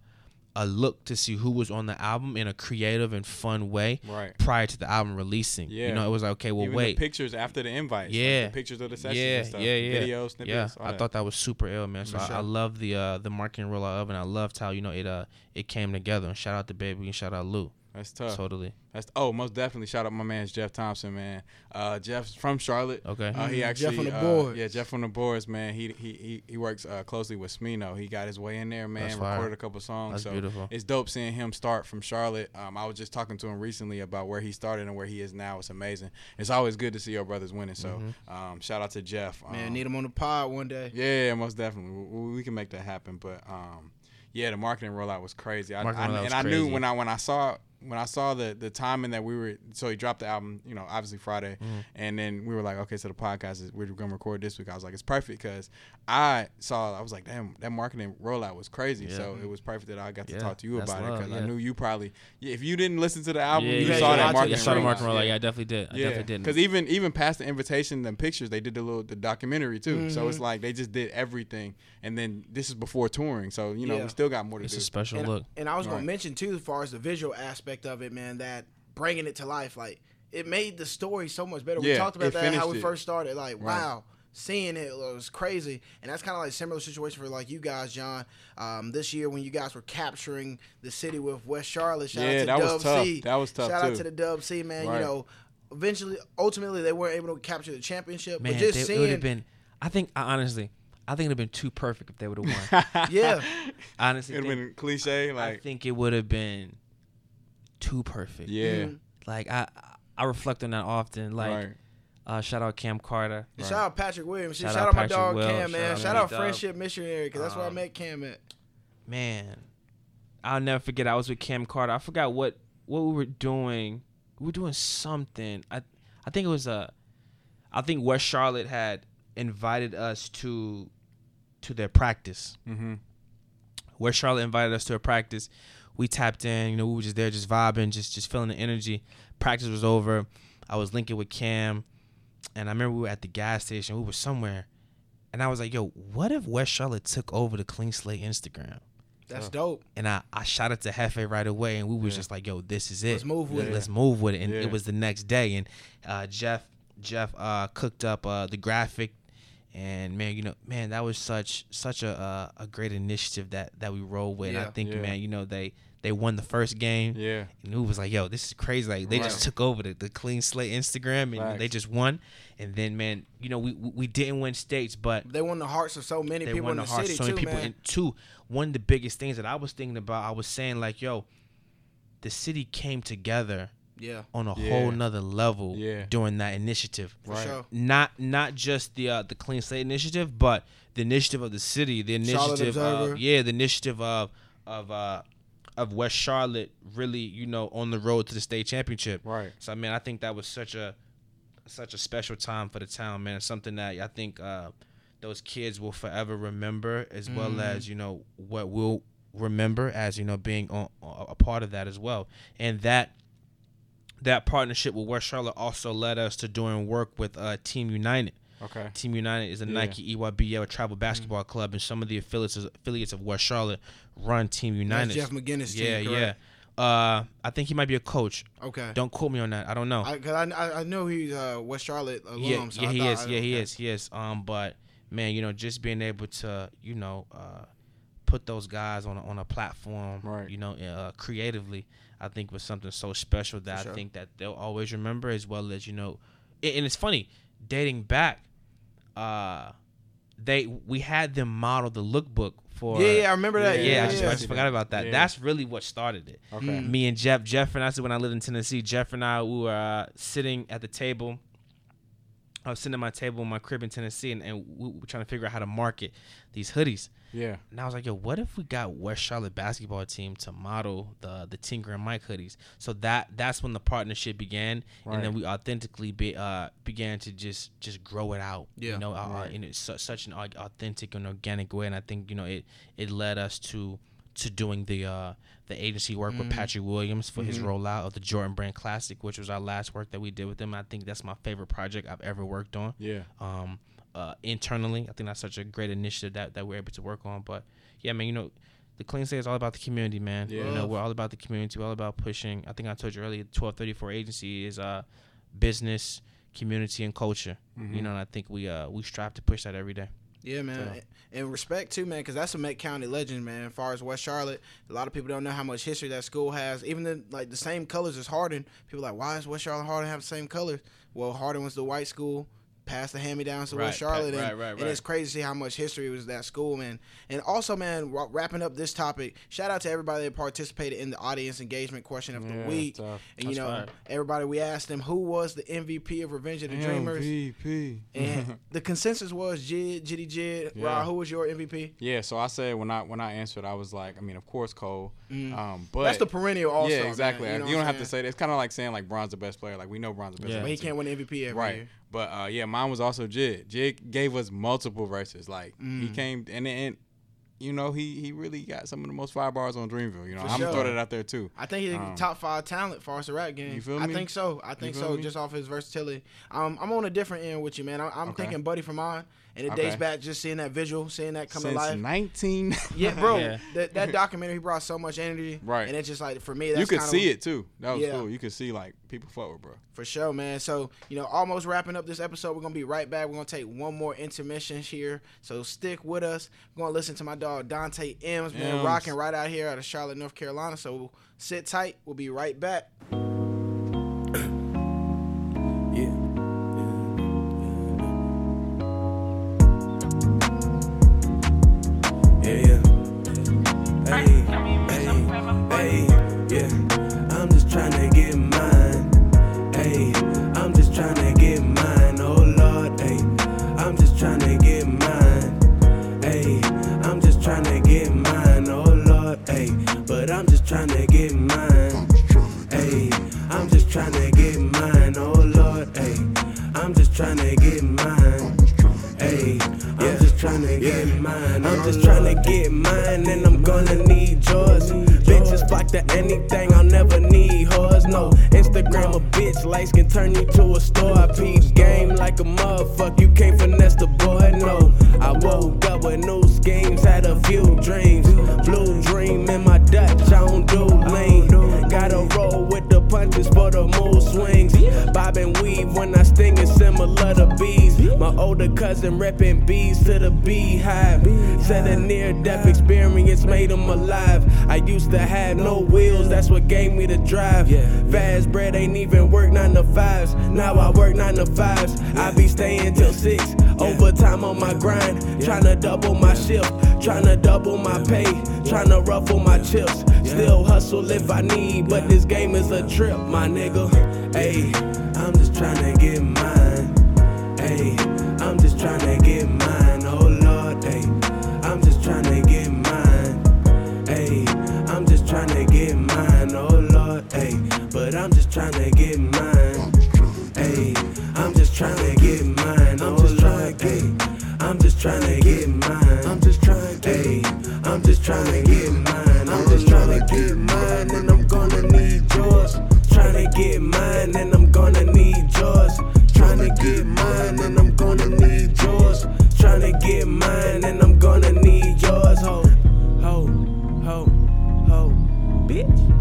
a look to see who was on the album in a creative and fun way, right, prior to the album releasing. Yeah. You know, it was like, okay, well, Even wait. The pictures after the invite. Yeah. Like the pictures of the sessions, yeah, and stuff. Yeah, yeah, videos, snippets. Yeah. All I that. thought that was super ill, man. So I, sure. I love the uh, the marketing rollout of it. I loved how, you know, it uh it came together. And shout out to Baby and shout out Lute. That's tough. Totally. That's oh, most definitely. Shout out my man Jeff Thompson, man. Uh, Jeff's from Charlotte. Okay. Uh, he actually Jeff from the boards. Uh, yeah, Jeff from the boards, man. He he he, he works uh, closely with Smino. He got his way in there, man. That's recorded fire. a couple songs. That's so beautiful. It's dope seeing him start from Charlotte. Um, I was just talking to him recently about where he started and where he is now. It's amazing. It's always good to see your brothers winning. So, mm-hmm. um, shout out to Jeff. Man, um, need him on the pod one day. Yeah, most definitely. We, we can make that happen. But um, yeah, the marketing rollout was crazy. I, I, rollout was and crazy. I knew when I when I saw. When I saw the the timing that we were, so he dropped the album, you know, obviously Friday, mm-hmm. and then we were like, okay, so the podcast is we're gonna record this week. I was like, it's perfect because I saw, I was like, damn, that marketing rollout was crazy. Yeah. So it was perfect that I got to yeah. talk to you That's about love, it because yeah. I knew you probably, if you didn't listen to the album, yeah, you yeah, saw yeah, that yeah, marketing. I saw the marketing rollout. Yeah, I definitely did. I yeah. definitely didn't. Because even even past the invitation, the pictures, they did the little the documentary too. Mm-hmm. So it's like they just did everything, and then this is before touring, so you know yeah. we still got more to it's do. It's a special and, look. And I was gonna right. mention too, as far as the visual aspect of it, man, that bringing it to life, like it made the story so much better. Yeah, we talked about that how we it. first started, like right. wow, seeing it was crazy, and that's kind of like similar situation for like you guys, John. Um, this year when you guys were capturing the city with West Charlotte, shout yeah, out to that Dub was tough. C. That was tough. Shout too. out to the Dub C, man. Right. You know, eventually, ultimately, they weren't able to capture the championship, man, but just they, seeing it would have been. I think I honestly. I think it would have been too perfect if they would have won. yeah, honestly, it would have been cliche. Like I think it would have been. Too perfect. Yeah. Mm-hmm. Like I, I reflect on that often. Like, right. uh, shout out Cam Carter. Right. Shout out Patrick Williams. Shout, shout out, out my dog Will. Cam, man. Shout, shout out, out Friendship Missionary because that's um, where I met Cam at. Man, I'll never forget. I was with Cam Carter. I forgot what what we were doing. We were doing something. I I think it was a. I think West Charlotte had invited us to, to their practice. Mm-hmm. West Charlotte invited us to a practice. We tapped in, you know, we were just there, just vibing, just just feeling the energy. Practice was over. I was linking with Cam, and I remember we were at the gas station. We were somewhere, and I was like, yo, what if West Charlotte took over the Clean Slate Instagram? That's oh. dope. And I, I shouted to Hefe right away, and we was yeah. just like, yo, this is it. Let's move with yeah. it. Let's move with it. And yeah. it was the next day, and uh, Jeff Jeff uh, cooked up uh, the graphic. And man, you know, man, that was such such a uh, a great initiative that, that we rolled with. Yeah, I think, yeah. man, you know, they, they won the first game. Yeah, and it was like, yo, this is crazy. Like they right. just took over the, the Clean Slate Instagram, and Facts. they just won. And then, man, you know, we we didn't win states, but they won the hearts of so many people in the, the city so many too, people. Man. And two, one of the biggest things that I was thinking about, I was saying like, yo, the city came together. Yeah, on a yeah. whole nother level yeah. during that initiative. Right. Sure. Not not just the uh, the Clean Slate initiative, but the initiative of the city, the initiative of yeah, the initiative of of uh, of West Charlotte really, you know, on the road to the state championship. Right. So I mean, I think that was such a such a special time for the town, man. It's something that I think uh, those kids will forever remember, as mm. well as, you know, what we'll remember as, you know, being on, a part of that as well. And that. That partnership with West Charlotte also led us to doing work with uh, Team United. Okay. Team United is a yeah. Nike E Y B L travel basketball mm-hmm. club, and some of the affiliates affiliates of West Charlotte run Team United. That's Jeff McGinnis' yeah, team, correct? Yeah. Uh, I think he might be a coach. Okay. Don't quote me on that. I don't know. I, cause I, I, I know he's uh, West Charlotte alum. Yeah, so yeah, I he is. I, yeah, he okay. is. He is. Um, but man, you know, just being able to, you know, uh, put those guys on a, on a platform, right. you know, uh, creatively. I think was something so special that sure. I think that they'll always remember, as well as, you know, and it's funny, dating back, uh, they we had them model the lookbook for yeah, yeah I remember that yeah, yeah, yeah, yeah. I, just, I just forgot about that yeah. That's really what started it. Okay. Mm. Me and Jeff, Jeff and I said when I lived in Tennessee, Jeff and I we were uh, sitting at the table. I was sitting at my table in my crib in Tennessee, and, and we were trying to figure out how to market these hoodies. Yeah. And I was like, yo, what if we got West Charlotte basketball team to model the the Tinker and Mike hoodies? So that that's when the partnership began, right. and then we authentically be, uh, began to just just grow it out. Yeah. You know, right. our, in su- such an authentic and organic way, and I think, you know, it it led us to to doing the uh, the agency work mm-hmm. with Patrick Williams for mm-hmm. his rollout of the Jordan Brand Classic, which was our last work that we did with him. I think that's my favorite project I've ever worked on. Yeah. Um. Uh. Internally, I think that's such a great initiative that, that we're able to work on. But yeah, man, you know, The Clean Slate is all about the community, man. Yeah. You know, we're all about the community. We're all about pushing. I think I told you earlier, twelve thirty-four Agency is uh, business, community, and culture. Mm-hmm. You know, and I think we uh, we strive to push that every day. Yeah, man. So. And respect, too, man, because that's a Meck County legend, man. As far as West Charlotte, a lot of people don't know how much history that school has. Even, the, like, the same colors as Hardin. People are like, why does West Charlotte and Hardin have the same colors? Well, Hardin was the white school. Passed the hand-me-downs to right, West Charlotte, right, and, right, right. and it's crazy to see how much history was that school, man. And also, man, wrapping up this topic, shout out to everybody that participated in the audience engagement question of the yeah, week. Tough. And That's you know, right. everybody, we asked them who was the M V P of Revenge of the M V P. Dreamers. M V P. And the consensus was Jid, Jitty Jid. Yeah. Rod, who was your M V P? Yeah. So I said when I when I answered, I was like, I mean, of course Cole. Mm. Um, but that's the perennial. Also, yeah, exactly. Man, you, you don't have to say that. It's kind of like saying like Bron's the best player. Like we know Bron's the best. Yeah. player. But he can't win the M V P every right. year. But, uh, yeah, mine was also Jid. Jid gave us multiple verses. Like, mm. he came and, and, you know, he he really got some of the most fire bars on Dreamville. You know, For I'm sure. going to throw that out there, too. I think he's um, top five talent for us in rap game. You feel me? I think so. I think so, me? just off his versatility. Um, I'm on a different end with you, man. I'm, I'm okay. thinking Buddy from mine. And it okay. dates back just seeing that visual, seeing that come Since to life. Since nineteen Yeah, bro. Yeah. That, that documentary, he brought so much energy. Right. And it's just like, for me, that's You could see what, it, too. That was yeah. cool. You could see, like, people fuck with, bro. For sure, man. So, you know, almost wrapping up this episode. We're going to be right back. We're going to take one more intermission here. So stick with us. We're going to listen to my dog, Dante M's, man, M's. rocking right out here out of Charlotte, North Carolina. So sit tight. We'll be right back. Cousin reppin' bees to the beehive. Said a near-death experience made him alive. I used to have no wheels, that's what gave me the drive. Fast bread ain't even work nine to fives. Now I work nine to fives. I be staying till six. Overtime on my grind. Tryna double my shift. Tryna double my pay. Tryna ruffle my chips. Still hustle if I need, but this game is a trip, my nigga. Ayy, I'm just tryna get mine. Ayy. I'm just tryna get mine, oh Lord, ayy. I'm just tryna get mine, ayy. I'm just tryna get mine, oh Lord, ayy. But I'm just tryna get mine, ayy. I'm just tryna get mine, oh Lord, ayy. I'm just tryna get mine, I'm just tryna, ayy. I'm just tryna get mine, I'm just tryna get mine, and I'm gonna need yours. Tryna get mine, and I'm gonna need yours. Tryna get mine and I'm gonna need yours. Tryna get mine and I'm gonna need yours. Ho, ho, ho, ho, bitch.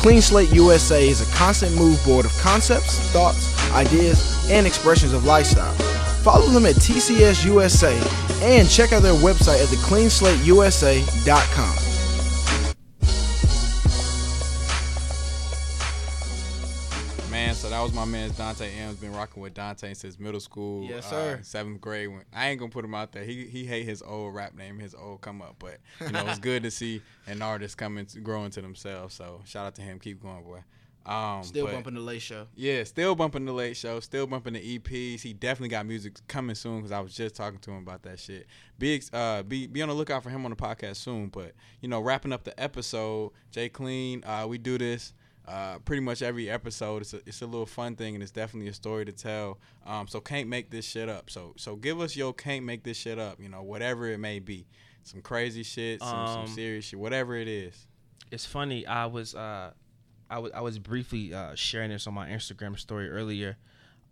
Clean Slate U S A is a constant move board of concepts, thoughts, ideas, and expressions of lifestyle. Follow them at T C S U S A and check out their website at the clean slate u s a dot com. So that was my man's Dante M's. Been rocking with Dante since middle school. Yes, sir. Uh, seventh grade. When, I ain't going to put him out there. He he hate his old rap name, his old come up. But, you know, it's good to see an artist coming, growing to themselves. So shout out to him. Keep going, boy. Um, still but, bumping the late show. Yeah, still bumping the late show. Still bumping the E Ps. He definitely got music coming soon because I was just talking to him about that shit. Be, uh, be be on the lookout for him on the podcast soon. But, you know, wrapping up the episode, Jay Clean, uh, we do this. uh, pretty much every episode. It's a, it's a little fun thing, and it's definitely a story to tell. Um, so can't make this shit up. So so give us your can't make this shit up, you know, whatever it may be. Some crazy shit, some, um, some serious shit, whatever it is. It's funny. I was uh, I was I was briefly uh, sharing this on my Instagram story earlier.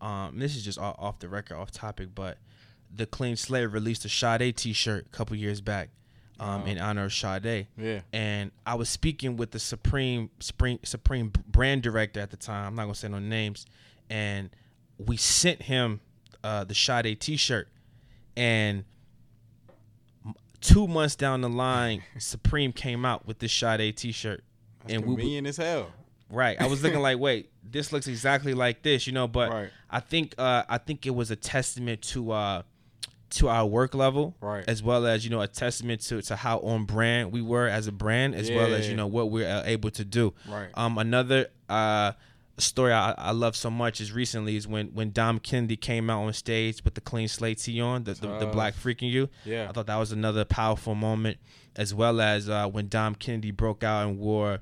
Um, this is just all off the record, off topic, but The Clean Slate released a Sade T-shirt a couple years back, um, oh. in honor of Sade. Yeah. And I was speaking with the Supreme Spring, Supreme brand director at the time. I'm not gonna say no names. And we sent him uh, the Sade T-shirt, and two months down the line, Supreme came out with this Sade T-shirt. That's and convenient we, as hell. Right. I was looking like, wait, this looks exactly like this, you know, but right. I think uh, I think it was a testament to uh, to our work level, right, as well as, you know, a testament to, to how on brand we were as a brand, as yeah. well as, you know, what we're able to do. Right. Um, another uh, story I, I love so much is recently is when, when Dom Kennedy came out on stage with the Clean Slate tee on, the, the, uh, the Black Freaking You. Yeah. I thought that was another powerful moment, as well as uh, when Dom Kennedy broke out and wore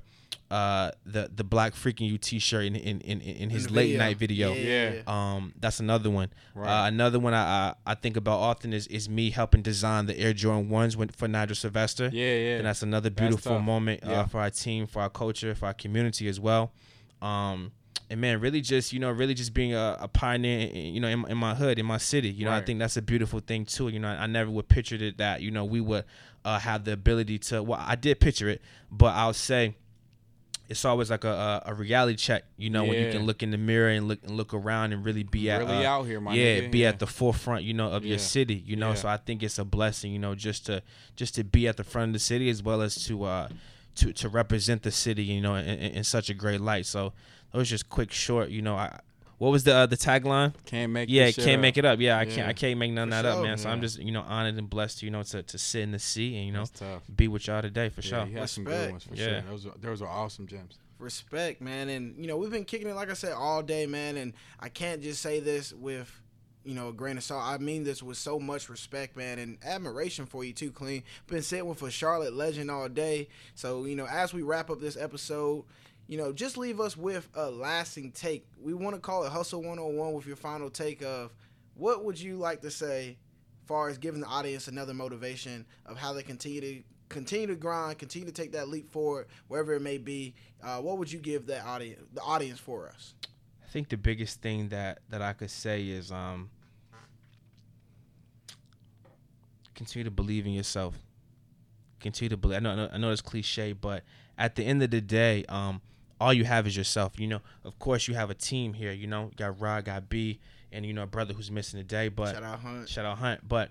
Uh, the the Black Freaking You T-shirt in in, in, in his in late video. night video. Yeah. Um, that's another one. Right. Uh, another one I, I I think about often is is me helping design the Air Jordan ones when, for Nigel Sylvester. Yeah, yeah. And that's another beautiful that's moment uh, yeah. for our team, for our culture, for our community as well. Um, and man, really just you know really just being a, a pioneer, in, you know, in, in my hood, in my city. You know, right. I think that's a beautiful thing too. You know, I, I never would picture it that you know we would uh, have the ability to. Well, I did picture it, but I'll say. It's always like a a reality check, you know, yeah. when you can look in the mirror and look and look around and really be at really uh, out here, my yeah, nigga. be yeah. at the forefront, you know, of yeah. your city, you know. Yeah. So I think it's a blessing, you know, just to just to be at the front of the city as well as to uh to, to represent the city, you know, in, in, in such a great light. So that was just quick, short, you know. I what was the uh, the tagline? Can't make yeah, can't up. make it up. Yeah, I yeah. can't I can't make none of that sure, up, man. man. So I'm just you know honored and blessed, you know, to to sit in the seat and you know be with y'all today for yeah, sure. You had some good ones for yeah. sure. Those those are awesome gems. Respect, man, and you know we've been kicking it like I said all day, man. And I can't just say this with you know a grain of salt. I mean this with so much respect, man, and admiration for you too, Clean. Been sitting with a Charlotte legend all day. So you know as we wrap up this episode. You know, just leave us with a lasting take. We want to call it Hustle one oh one with your final take of what would you like to say as far as giving the audience another motivation of how they continue to continue to grind, continue to take that leap forward, wherever it may be. Uh, what would you give that audience, the audience for us? I think the biggest thing that, that I could say is um, continue to believe in yourself. Continue to believe. I know, I know it's cliche, but at the end of the day, um, all you have is yourself. You know, of course, you have a team here. You know, you got Rod, got B, and you know a brother who's missing today. But shout out Hunt. Shout out Hunt. But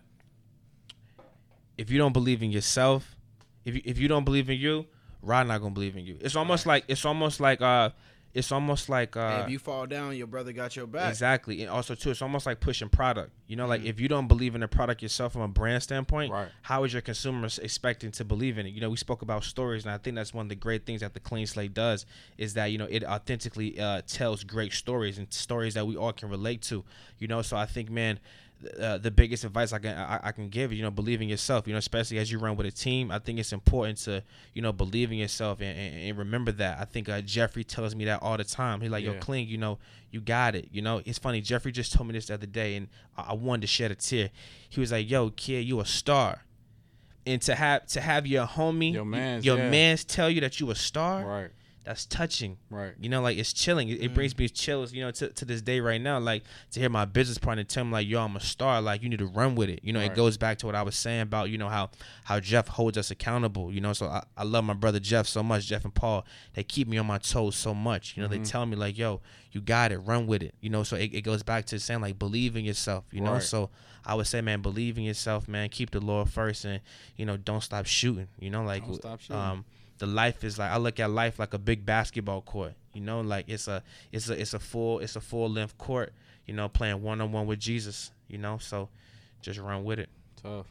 if you don't believe in yourself, if you, if you don't believe in you, Rod not gonna believe in you. It's almost right. like it's almost like uh, it's almost like uh, if you fall down, your brother got your back. Exactly, and also too, it's almost like pushing product. You know, mm-hmm. like if you don't believe in the product yourself from a brand standpoint, right. how is your consumer expecting to believe in it? You know, we spoke about stories, and I think that's one of the great things that the Clean Slate does is that, you know, it authentically uh, tells great stories and stories that we all can relate to, you know. So I think, man, uh, the biggest advice I can I, I can give, you know, believe in yourself, you know, especially as you run with a team. I think it's important to, you know, believe in yourself and, and, and remember that. I think uh, Jeffrey tells me that all the time. He's like, yeah. yo, Clean, you know, you got it. You know, it's funny. Jeffrey just told me this the other day, and I, I wanted to shed a tear. He was like, yo, kid, you a star. And to have to have your homie, your mans, your yeah. mans tell you that you a star, right. that's touching. Right. You know, like, it's chilling. It, mm. it brings me chills, you know, to, to this day right now. Like, to hear my business partner tell me, like, yo, I'm a star. Like, you need to run with it. You know, right. it goes back to what I was saying about, you know, how, how Jeff holds us accountable. You know, so I, I love my brother Jeff so much. Jeff and Paul, they keep me on my toes so much. You know, mm-hmm. they tell me, like, yo, you got it. Run with it. You know, so it, it goes back to saying, like, believe in yourself. You right. know, so I would say, man, believe in yourself, man. Keep the Lord first and, you know, don't stop shooting. You know, like, don't stop shooting. um, the life is like, I look at life like a big basketball court. You know, like it's a it's a it's a full it's a full length court, you know, playing one on one with Jesus, you know, so just run with it. Tough.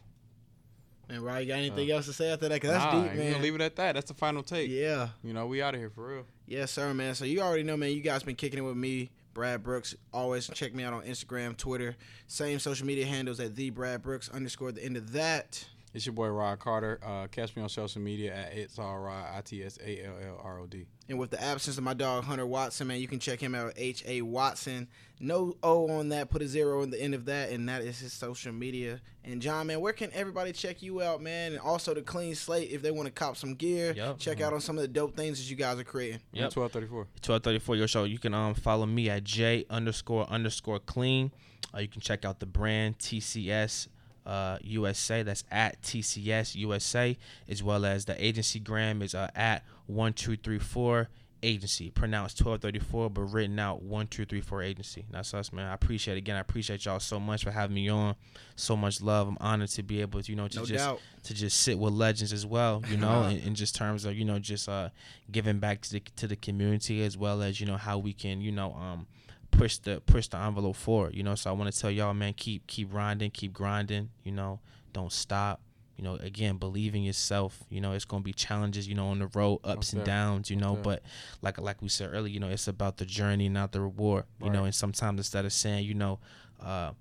Man, Ryan, you got anything uh, else to say after that? Because that's nah, deep, man. We're going to leave it at that. That's the final take. Yeah. You know, we out of here for real. Yes, sir, man. So you already know, man, you guys been kicking it with me, Brad Brooks. Always check me out on Instagram, Twitter. Same social media handles at the Brad Brooks underscore the end of that. It's your boy Rod Carter. Uh, catch me on social media at It's All Rod, I T S A L L R O D. And with the absence of my dog Hunter Watson, man, you can check him out at H A Watson. No O on that. Put a zero on the end of that, and that is his social media. And John, man, where can everybody check you out, man? And also the Clean Slate, if they want to cop some gear, yep. check mm-hmm. out on some of the dope things that you guys are creating. Yeah, twelve thirty-four. twelve thirty-four, your show. You can um follow me at J underscore underscore Clean. Uh, you can check out the brand T C S. Uh, U S A, that's at T C S U S A, as well as the agency gram is uh, at one two three four Agency, pronounced twelve thirty-four but written out one two three four Agency. That's us, man. I appreciate it. Again, I appreciate y'all so much for having me on. So much love. I'm honored to be able to, you know, to no just doubt. to just sit with legends as well, you know, in, in just terms of, you know, just uh giving back to the, to the community, as well as, you know, how we can, you know, um push the push the envelope forward, you know. So I want to tell y'all, man, keep keep grinding, keep grinding, you know, don't stop, you know. Again, believe in yourself, you know. It's going to be challenges, you know, on the road, ups okay. and downs, you know, okay. but like like we said earlier, you know, it's about the journey, not the reward, you right. know. And sometimes instead of saying, you know, uh,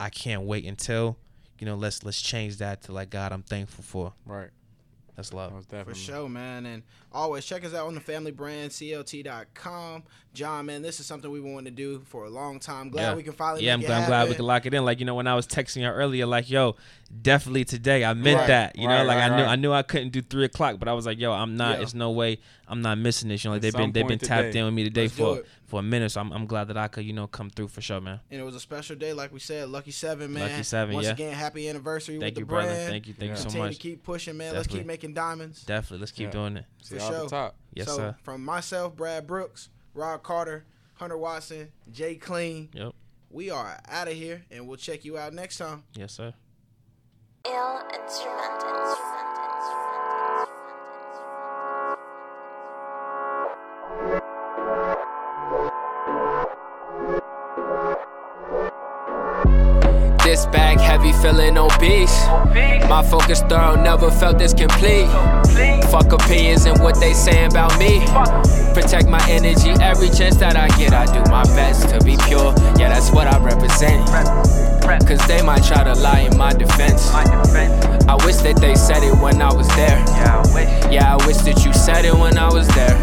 I can't wait until, you know, let's let's change that to like, God, I'm thankful for. Right. That's love. For sure, man. And always check us out on the family brand, C L T dot com. John, man, this is something we've been wanting to do for a long time. Glad yeah. we can finally yeah, make I'm, it I'm glad we can lock it in. Like, you know, when I was texting you earlier, like, yo, definitely today. I meant right. that. You right, know, like right, I knew right. I knew I couldn't do three o'clock, but I was like, yo, I'm not, yeah. it's no way I'm not missing this. You know, like they've been they've been today. tapped in with me today Let's for for a minute. So I'm I'm glad that I could, you know, come through for sure, man. And it was a special day, like we said, lucky seven, man. Lucky seven, Once yeah. again, happy anniversary thank with you, the brand. Brother. Thank you, thank yeah. you so Continue much. Continue to keep pushing, man. Definitely. Let's keep making diamonds. Definitely. Let's keep yeah. doing it. For sure. Top. Yes, so sir. From myself, Brad Brooks, Rod Carter, Hunter Watson, Jay Clean. Yep. We are out of here, and we'll check you out next time. Yes, sir. Ill instrumentals. This bag heavy, feeling obese. My focus thorough, never felt this complete. Fuck opinions and what they saying about me. Protect my energy every chance that I get. I do my best to be pure, yeah, that's what I represent. Cause they might try to lie in my defense. I wish that they said it when I was there. Yeah, I wish that you said it when I was there.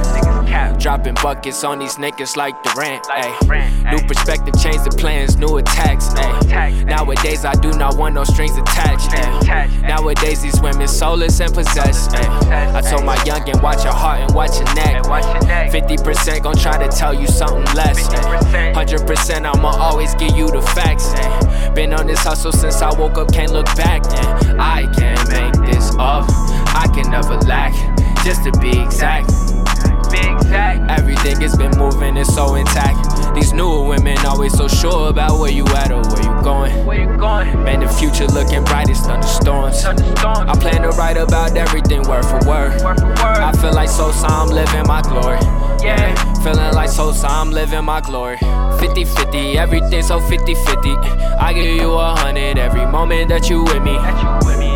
Dropping buckets on these niggas like Durant. Ay. New perspective, change the plans, new attacks. Ay. Nowadays I do not want no strings attached. Ay. Nowadays these women soulless and possessed. Ay. I told my youngin' watch your heart and watch your neck. fifty percent gon' try to tell you something less. Ay. one hundred percent I'ma always give you the facts. Ay. Been on this hustle since I woke up, can't look back. And I can't make this up, I can never lack. Just to be exact, be exact. Everything has been moving, it's so intact. These newer women always so sure about where you at or where you going. Where you going? Man, the future looking bright, it's thunderstorms. thunderstorms. I plan to write about everything word for word. Word for word. I feel like Sosa, I'm living my glory. Yeah, feeling like Sosa, I'm living my glory. fifty fifty, everything so fifty fifty. I give you a hundred every moment that you with me.